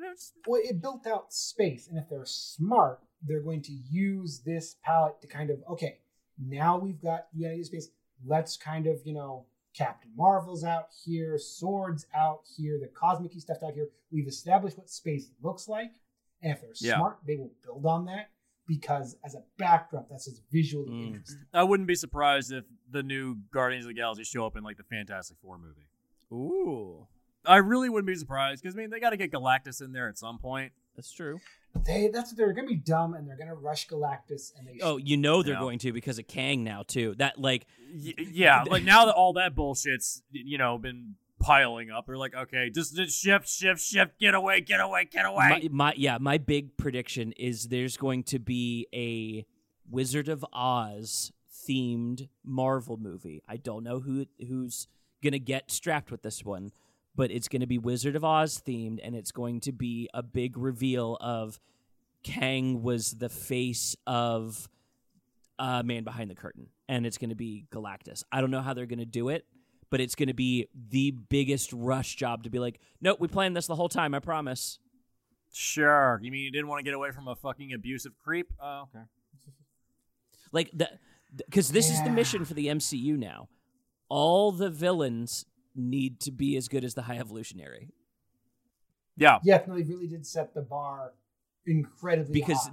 there's... well, it built out space, and if they're smart, they're going to use this palette to kind of okay, now we've got United Space. Let's kind of you know Captain Marvel's out here, swords out here, the cosmic-y stuff out here. We've established what space looks like. And if they're yeah. smart, they will build on that because as a backdrop, that's just visually mm. interesting. I wouldn't be surprised if the new Guardians of the Galaxy show up in like the Fantastic Four movie. Ooh. I really wouldn't be surprised because, I mean, they got to get Galactus in there at some point. That's true. They That's They're going to be dumb and they're going to rush Galactus. And they Oh, should. you know they're yeah. going to because of Kang now, too. That, like... Y- yeah, like now that all that bullshit's, you know, been... piling up. They're like, okay, just, just shift, shift, shift, get away, get away, get away. My, my, yeah, my big prediction is there's going to be a Wizard of Oz themed Marvel movie. I don't know who who's going to get strapped with this one, but it's going to be Wizard of Oz themed, and it's going to be a big reveal of Kang was the face of uh, Man Behind the Curtain, and it's going to be Galactus. I don't know how they're going to do it, but it's going to be the biggest rush job to be like, nope, we planned this the whole time, I promise. Sure. You mean you didn't want to get away from a fucking abusive creep? Oh, okay. Like, the, because this yeah. is the mission for the M C U now. All the villains need to be as good as the High Evolutionary. Yeah. Yeah, no, they really did set the bar incredibly because high.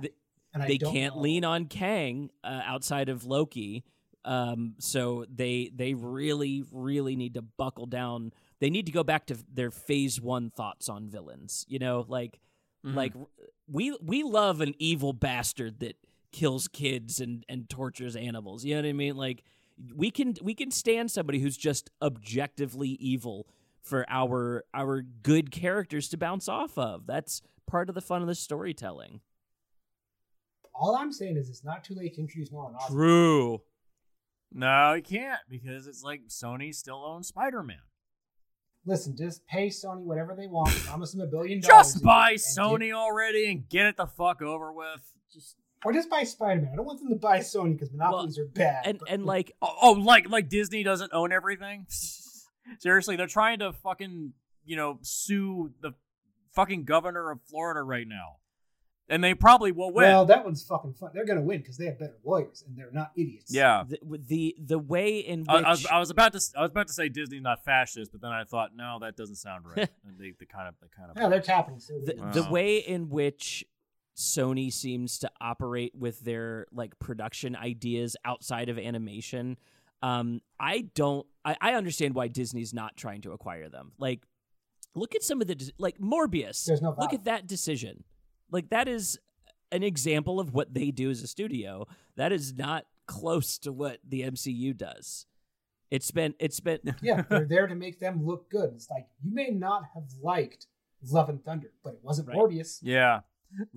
Because they can't know. lean on Kang uh, outside of Loki. Um, so they they really, really need to buckle down. They need to go back to their phase one thoughts on villains. You know, like mm-hmm. like we we love an evil bastard that kills kids and, and tortures animals. You know what I mean? Like we can we can stand somebody who's just objectively evil for our our good characters to bounce off of. That's part of the fun of the storytelling. All I'm saying is it's not too late to introduce Norman Osborn. True. No, you can't, because it's like Sony still owns Spider-Man. Listen, just pay Sony whatever they want. Promise them a billion dollars. Just buy Sony already and get it the fuck over with. Just Or just buy Spider-Man. I don't want them to buy Sony because monopolies well, are bad. And, but, and like, oh, oh, like like Disney doesn't own everything? Seriously, they're trying to fucking, you know, sue the fucking governor of Florida right now. And they probably will win. Well, that one's fucking fun. They're going to win because they have better lawyers and they're not idiots. Yeah. The the, the way in which... I, I, was, I was about to I was about to say Disney's not fascist, but then I thought, no, that doesn't sound right. And they, they kind of... They kind of yeah, they're tapping. So the, wow. the way in which Sony seems to operate with their like production ideas outside of animation, um, I don't... I, I understand why Disney's not trying to acquire them. Like, look at some of the... Like, Morbius. There's no problem. Look at that decision. Like, that is an example of what they do as a studio. That is not close to what the M C U does. It's been, it's been. Yeah, they're there to make them look good. It's like, you may not have liked Love and Thunder, but it wasn't right. Morbius. Yeah.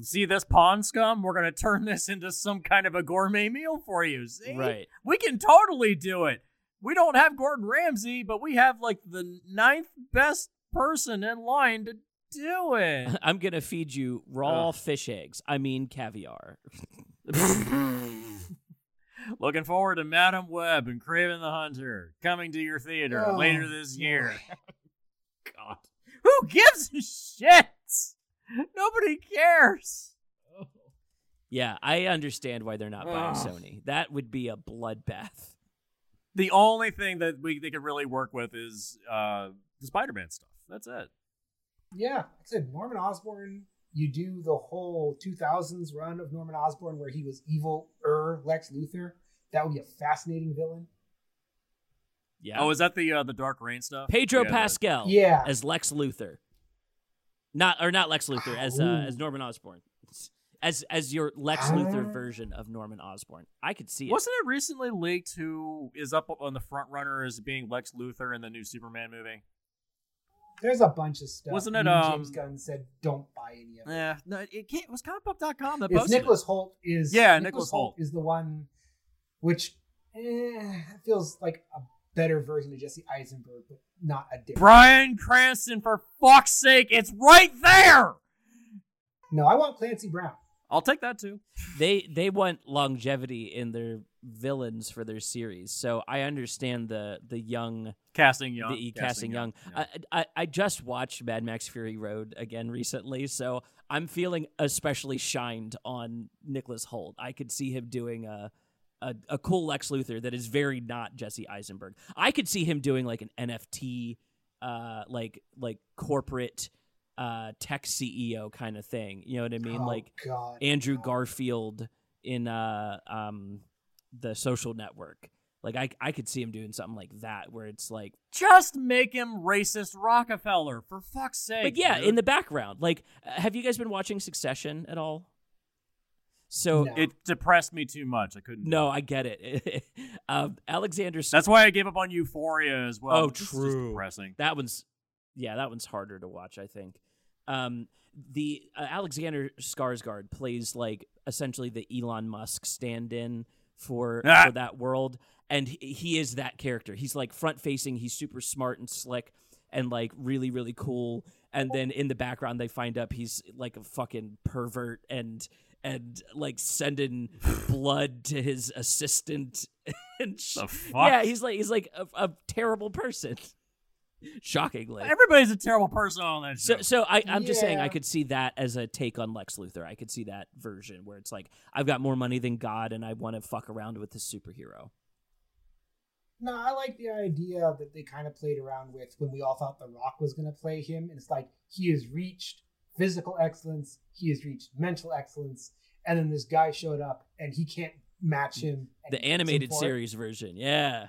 See this pond scum? We're going to turn this into some kind of a gourmet meal for you. See? Right. We can totally do it. We don't have Gordon Ramsay, but we have like the ninth best person in line to do it. I'm gonna feed you raw Ugh. fish eggs. I mean caviar. Looking forward to Madam Web and Kraven the Hunter coming to your theater oh. later this year. God, who gives a shit? Nobody cares. Yeah, I understand why they're not oh. buying Sony. That would be a bloodbath. The only thing that we they could really work with is uh, the Spider-Man stuff. That's it. Yeah, like I said, Norman Osborn, you do the whole two thousands run of Norman Osborn where he was evil-er Lex Luthor. That would be a fascinating villain. Yeah. Oh, is that the uh, the Dark Reign stuff? Pedro yeah, Pascal yeah. as Lex Luthor. Not or not Lex Luthor, oh. as uh, as Norman Osborn. As as your Lex ah. Luthor version of Norman Osborn. I could see it. Wasn't it recently leaked who is up on the front runner as being Lex Luthor in the new Superman movie? There's a bunch of stuff. Wasn't it? Um, James Gunn said, "Don't buy any of it." Yeah, no, it can't. It was comic book dot com that posted. Nicholas Holt is yeah. Nicholas, Nicholas Holt, Holt is the one, which eh, feels like a better version of Jesse Eisenberg, but not a different. Bryan Cranston, for fuck's sake, it's right there. No, I want Clancy Brown. I'll take that too. They they want longevity in their villains for their series, so I understand the the young casting young the casting, casting young. young. I, I I just watched Mad Max Fury Road again recently, so I'm feeling especially shined on Nicholas Holt. I could see him doing a a, a cool Lex Luthor that is very not Jesse Eisenberg. I could see him doing like an N F T, uh, like like corporate. Uh, tech C E O kind of thing, you know what I mean? Oh, like God, Andrew God. Garfield in uh, um, the Social Network. Like I, I could see him doing something like that, where it's like, just make him racist Rockefeller for fuck's sake. But yeah, dude. In the background, like, have you guys been watching Succession at all? So no. It depressed me too much. I couldn't. No, I get it. um, Alexander. That's why I gave up on Euphoria as well. Oh, true. It's just depressing. That one's, yeah, that one's harder to watch, I think. Um, the uh, Alexander Skarsgård plays like essentially the Elon Musk stand-in for, ah. for that world, and he, he is that character. He's like front-facing, he's super smart and slick, and like really really cool. And then in the background, they find up he's like a fucking pervert and and like sending blood to his assistant. And sh- the fuck? Yeah, he's like he's like a, a terrible person. Shockingly, everybody's a terrible person on that show. So, so I, I'm yeah. just saying, I could see that as a take on Lex Luthor. I could see that version where it's like, I've got more money than God, and I want to fuck around with this superhero. No, I like the idea that they kind of played around with when we all thought The Rock was going to play him, and it's like he has reached physical excellence, he has reached mental excellence, and then this guy showed up, and he can't match him. The animated series version, yeah.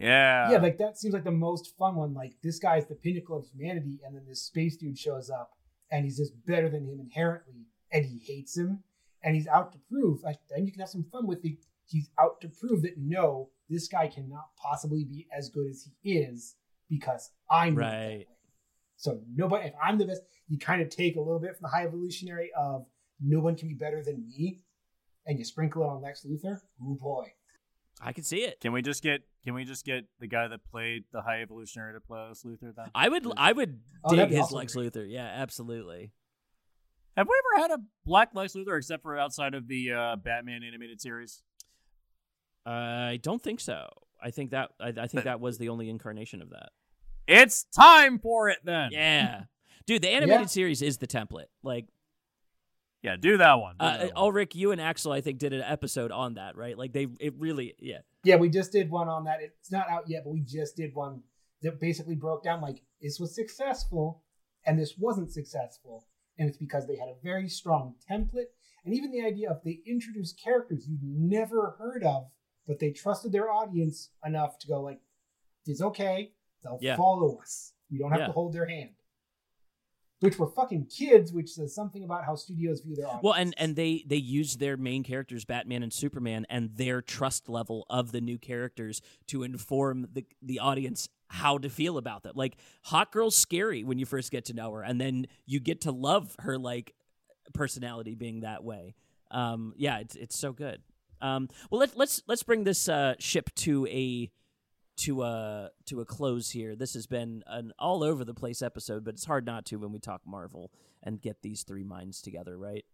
Yeah. Yeah, like that seems like the most fun one. Like, this guy is the pinnacle of humanity, and then this space dude shows up and he's just better than him inherently, and he hates him, and he's out to prove. Like, then you can have some fun with the he's out to prove that, no, this guy cannot possibly be as good as he is because I'm right. Not that way. So nobody, if I'm the best, you kind of take a little bit from the High Evolutionary of no one can be better than me, and you sprinkle it on Lex Luthor. Ooh boy, I can see it. Can we just get? Can we just get the guy that played the High Evolutionary to play Lex Luthor? Then I would. I would oh, dig his awesome. Lex Luthor. Yeah, absolutely. Have we ever had a black Lex Luthor except for outside of the uh, Batman animated series? Uh, I don't think so. I think that I, I think but, that was the only incarnation of that. It's time for it then. Yeah, dude, the animated yeah. series is the template. Like, yeah, do that one. Do uh, that one. Ulrich, you and Axel, I think, did an episode on that, right? Like, they it really, yeah, yeah. We just did one on that. It's not out yet, but we just did one that basically broke down like this was successful and this wasn't successful. And it's because they had a very strong template. And even the idea of they introduced characters you'd never heard of, but they trusted their audience enough to go like, it's okay. They'll yeah. follow us. We don't have yeah. to hold their hand. Which were fucking kids, which says something about how studios view their audience. Well, and, and they, they used their main characters, Batman and Superman, and their trust level of the new characters to inform the, the audience how to feel about them. Like, Hot Girl's scary when you first get to know her, and then you get to love her, like, personality being that way. Um, yeah, it's it's so good. Um, well, let's let's let's bring this uh, ship to a to a to a close here. This has been an all over the place episode, but it's hard not to when we talk Marvel and get these three minds together, right?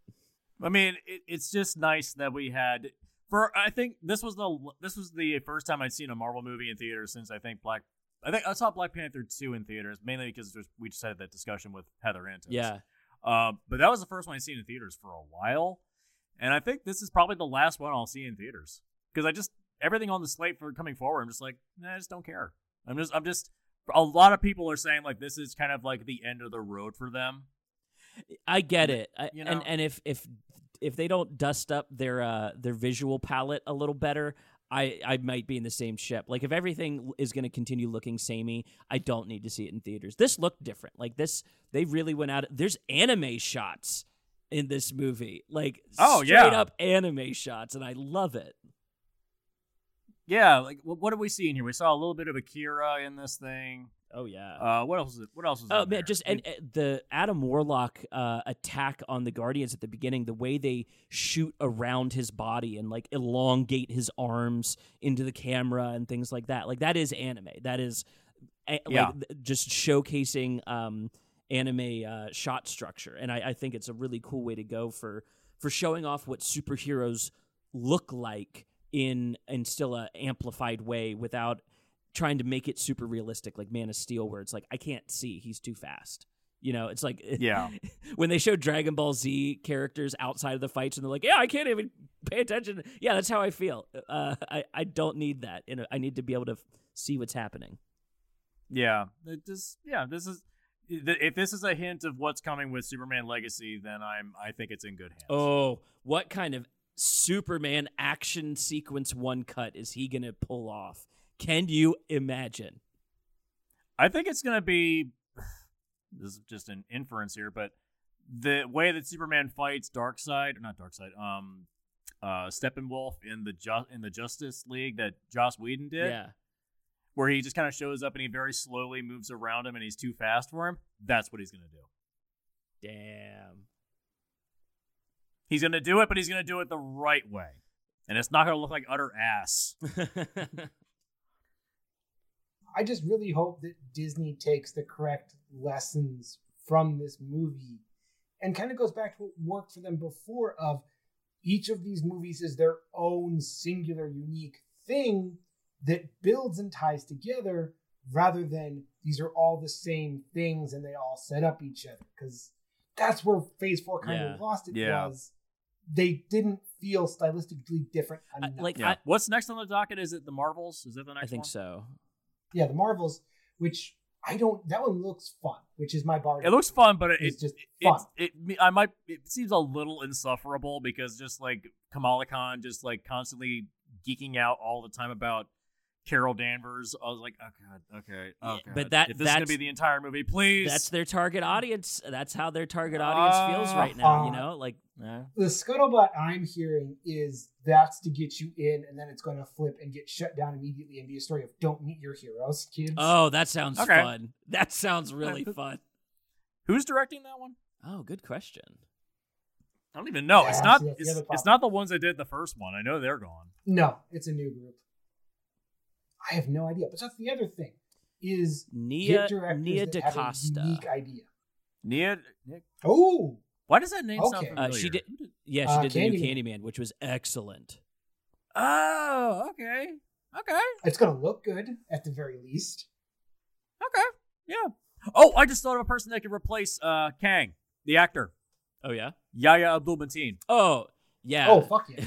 I mean, it, it's just nice that we had. For I think this was the this was the first time I'd seen a Marvel movie in theaters since I think Black. I think I saw Black Panther two in theaters, mainly because we just had that discussion with Heather Antis. Yeah. Uh, but that was the first one I'd seen in theaters for a while. And I think this is probably the last one I'll see in theaters. Because I just, everything on the slate for coming forward, I'm just like, nah, I just don't care. I'm just, I'm just, a lot of people are saying like, this is kind of like the end of the road for them. I get it. I, you know? And and if, if, if they don't dust up their, uh, their visual palette a little better, I, I might be in the same ship. Like, if everything is going to continue looking samey, I don't need to see it in theaters. This looked different. Like, this, they really went out. There's anime shots in this movie. Like, oh, straight yeah. up anime shots, and I love it. Yeah, like, what are we seeing here? We saw a little bit of Akira in this thing. Oh, yeah. Uh, what else is it? What else is oh, man, there? Just and, and the Adam Warlock uh, attack on the Guardians at the beginning, the way they shoot around his body and, like, elongate his arms into the camera and things like that. Like, that is anime. That is, uh, yeah. like, just showcasing um, anime uh, shot structure. And I, I think it's a really cool way to go for, for showing off what superheroes look like in, in still an amplified way without trying to make it super realistic, like Man of Steel, where it's like, I can't see, he's too fast. You know, it's like, yeah. when they show Dragon Ball Z characters outside of the fights and they're like, yeah, I can't even pay attention. Yeah, that's how I feel. Uh, I, I don't need that. You know, I need to be able to f- see what's happening. Yeah. It just, yeah, this is, if this is a hint of what's coming with Superman Legacy, then I'm, I think it's in good hands. Oh, what kind of Superman action sequence one cut is he going to pull off? Can you imagine? I think it's going to be, this is just an inference here, but the way that Superman fights Darkseid, or not Darkseid, um, uh, Steppenwolf in the Ju- in the Justice League that Joss Whedon did, yeah. where he just kind of shows up and he very slowly moves around him and he's too fast for him, that's what he's going to do. Damn. He's going to do it, but he's going to do it the right way. And it's not going to look like utter ass. I just really hope that Disney takes the correct lessons from this movie and kind of goes back to what worked for them before of each of these movies is their own singular, unique thing that builds and ties together rather than these are all the same things and they all set up each other. Because that's where Phase four kind yeah. of lost it yeah. was. They didn't feel stylistically different enough. I, like, yeah. I, What's next on the docket? Is it the Marvels? Is that the next one? I think one? so. Yeah, the Marvels, which I don't. That one looks fun, which is my bar. It looks fun, but it, it's just it, fun. It, it, I might. It seems a little insufferable because just like Kamala Khan, just like constantly geeking out all the time about Carol Danvers. I was like, oh god, okay, oh god. But that, if this that's, is gonna be the entire movie, please. That's their target audience. That's how their target audience uh, feels right now. Uh, you know, like uh. The scuttlebutt I'm hearing is that's to get you in, and then it's going to flip and get shut down immediately and be a story of don't meet your heroes, kids. Oh, that sounds okay. fun. That sounds really fun. Who's directing that one? Oh, good question. I don't even know. Yeah, it's not. So it's, it's not the ones that did the first one. I know they're gone. No, it's a new group. I have no idea. But that's the other thing is Nia Nia DaCosta. Unique idea. Nia. Oh, why does that name okay. sound familiar? Uh, she did. Yeah, she uh, did Candyman. the new Candyman, which was excellent. Oh, okay, okay. It's gonna look good at the very least. Okay. Yeah. Oh, I just thought of a person that could replace uh, Kang, the actor. Oh yeah, Yahya Abdul-Mateen. Oh yeah. Oh fuck yeah.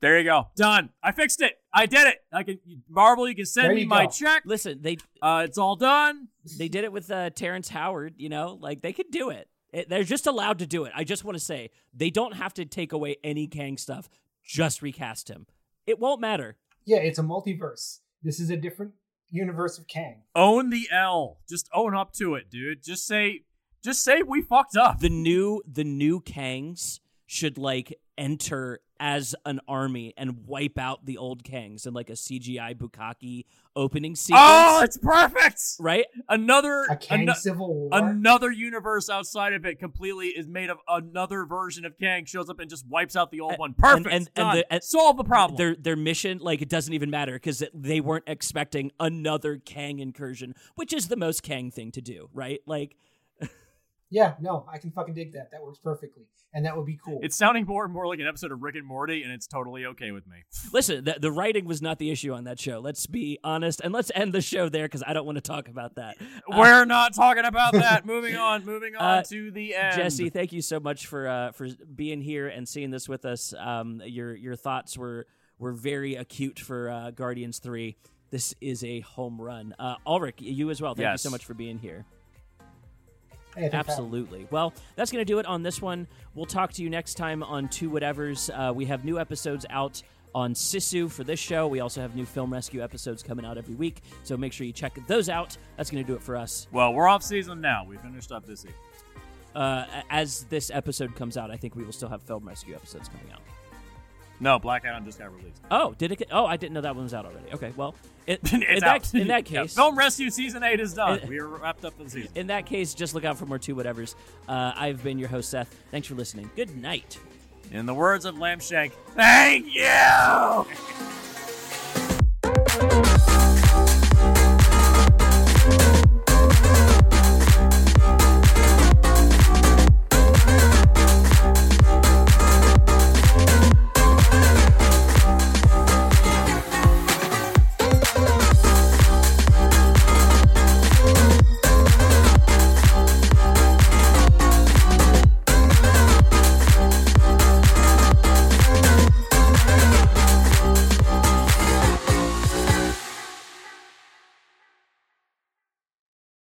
There you go. Done. I fixed it. I did it. I can Marvel. You can send me my check. Listen, they. Uh, it's all done. They did it with uh, Terrence Howard. You know, like they could do it. it. They're just allowed to do it. I just want to say they don't have to take away any Kang stuff. Just recast him. It won't matter. Yeah, it's a multiverse. This is a different universe of Kang. Own the L. Just own up to it, dude. Just say. Just say we fucked up. The new the new Kangs should like enter as an army and wipe out the old Kangs in like a C G I Bukkake opening sequence. Oh, it's perfect, right? Another a Kang an- civil war. Another universe outside of it completely is made of another version of Kang shows up and just wipes out the old uh, one. Perfect, and, and, and, the, and solve the problem. Their their mission, like it doesn't even matter because they weren't expecting another Kang incursion, which is the most Kang thing to do, right? Like. Yeah, no, I can fucking dig that. That works perfectly. And that would be cool. It's sounding more and more like an episode of Rick and Morty, and it's totally okay with me. Listen, the, the writing was not the issue on that show. Let's be honest, and let's end the show there, because I don't want to talk about that. We're uh, not talking about that. Moving on, moving on uh, to the end. Jesse, thank you so much for uh, for being here and seeing this with us. Um, your your thoughts were, were very acute for uh, Guardians three. This is a home run. Uh, Ulrich, you as well. Thank yes. you so much for being here. Absolutely. Well, that's going to do it on this one. We'll talk to you next time on Two Whatevers. Uh, we have new episodes out on Sisu for this show. We also have new Film Rescue episodes coming out every week, so make sure you check those out. That's going to do it for us. Well, we're off season now. We finished up this season. Uh, as this episode comes out, I think we will still have Film Rescue episodes coming out. No, Black Adam just got released. Oh, did it? Oh, I didn't know that one was out already. Okay, well, it, in, that, in that case, yeah. Film Rescue Season eight is done. We are wrapped up for the season. In that case, just look out for more Two Whatevers. Uh, I've been your host, Seth. Thanks for listening. Good night. In the words of Lambshank, thank you.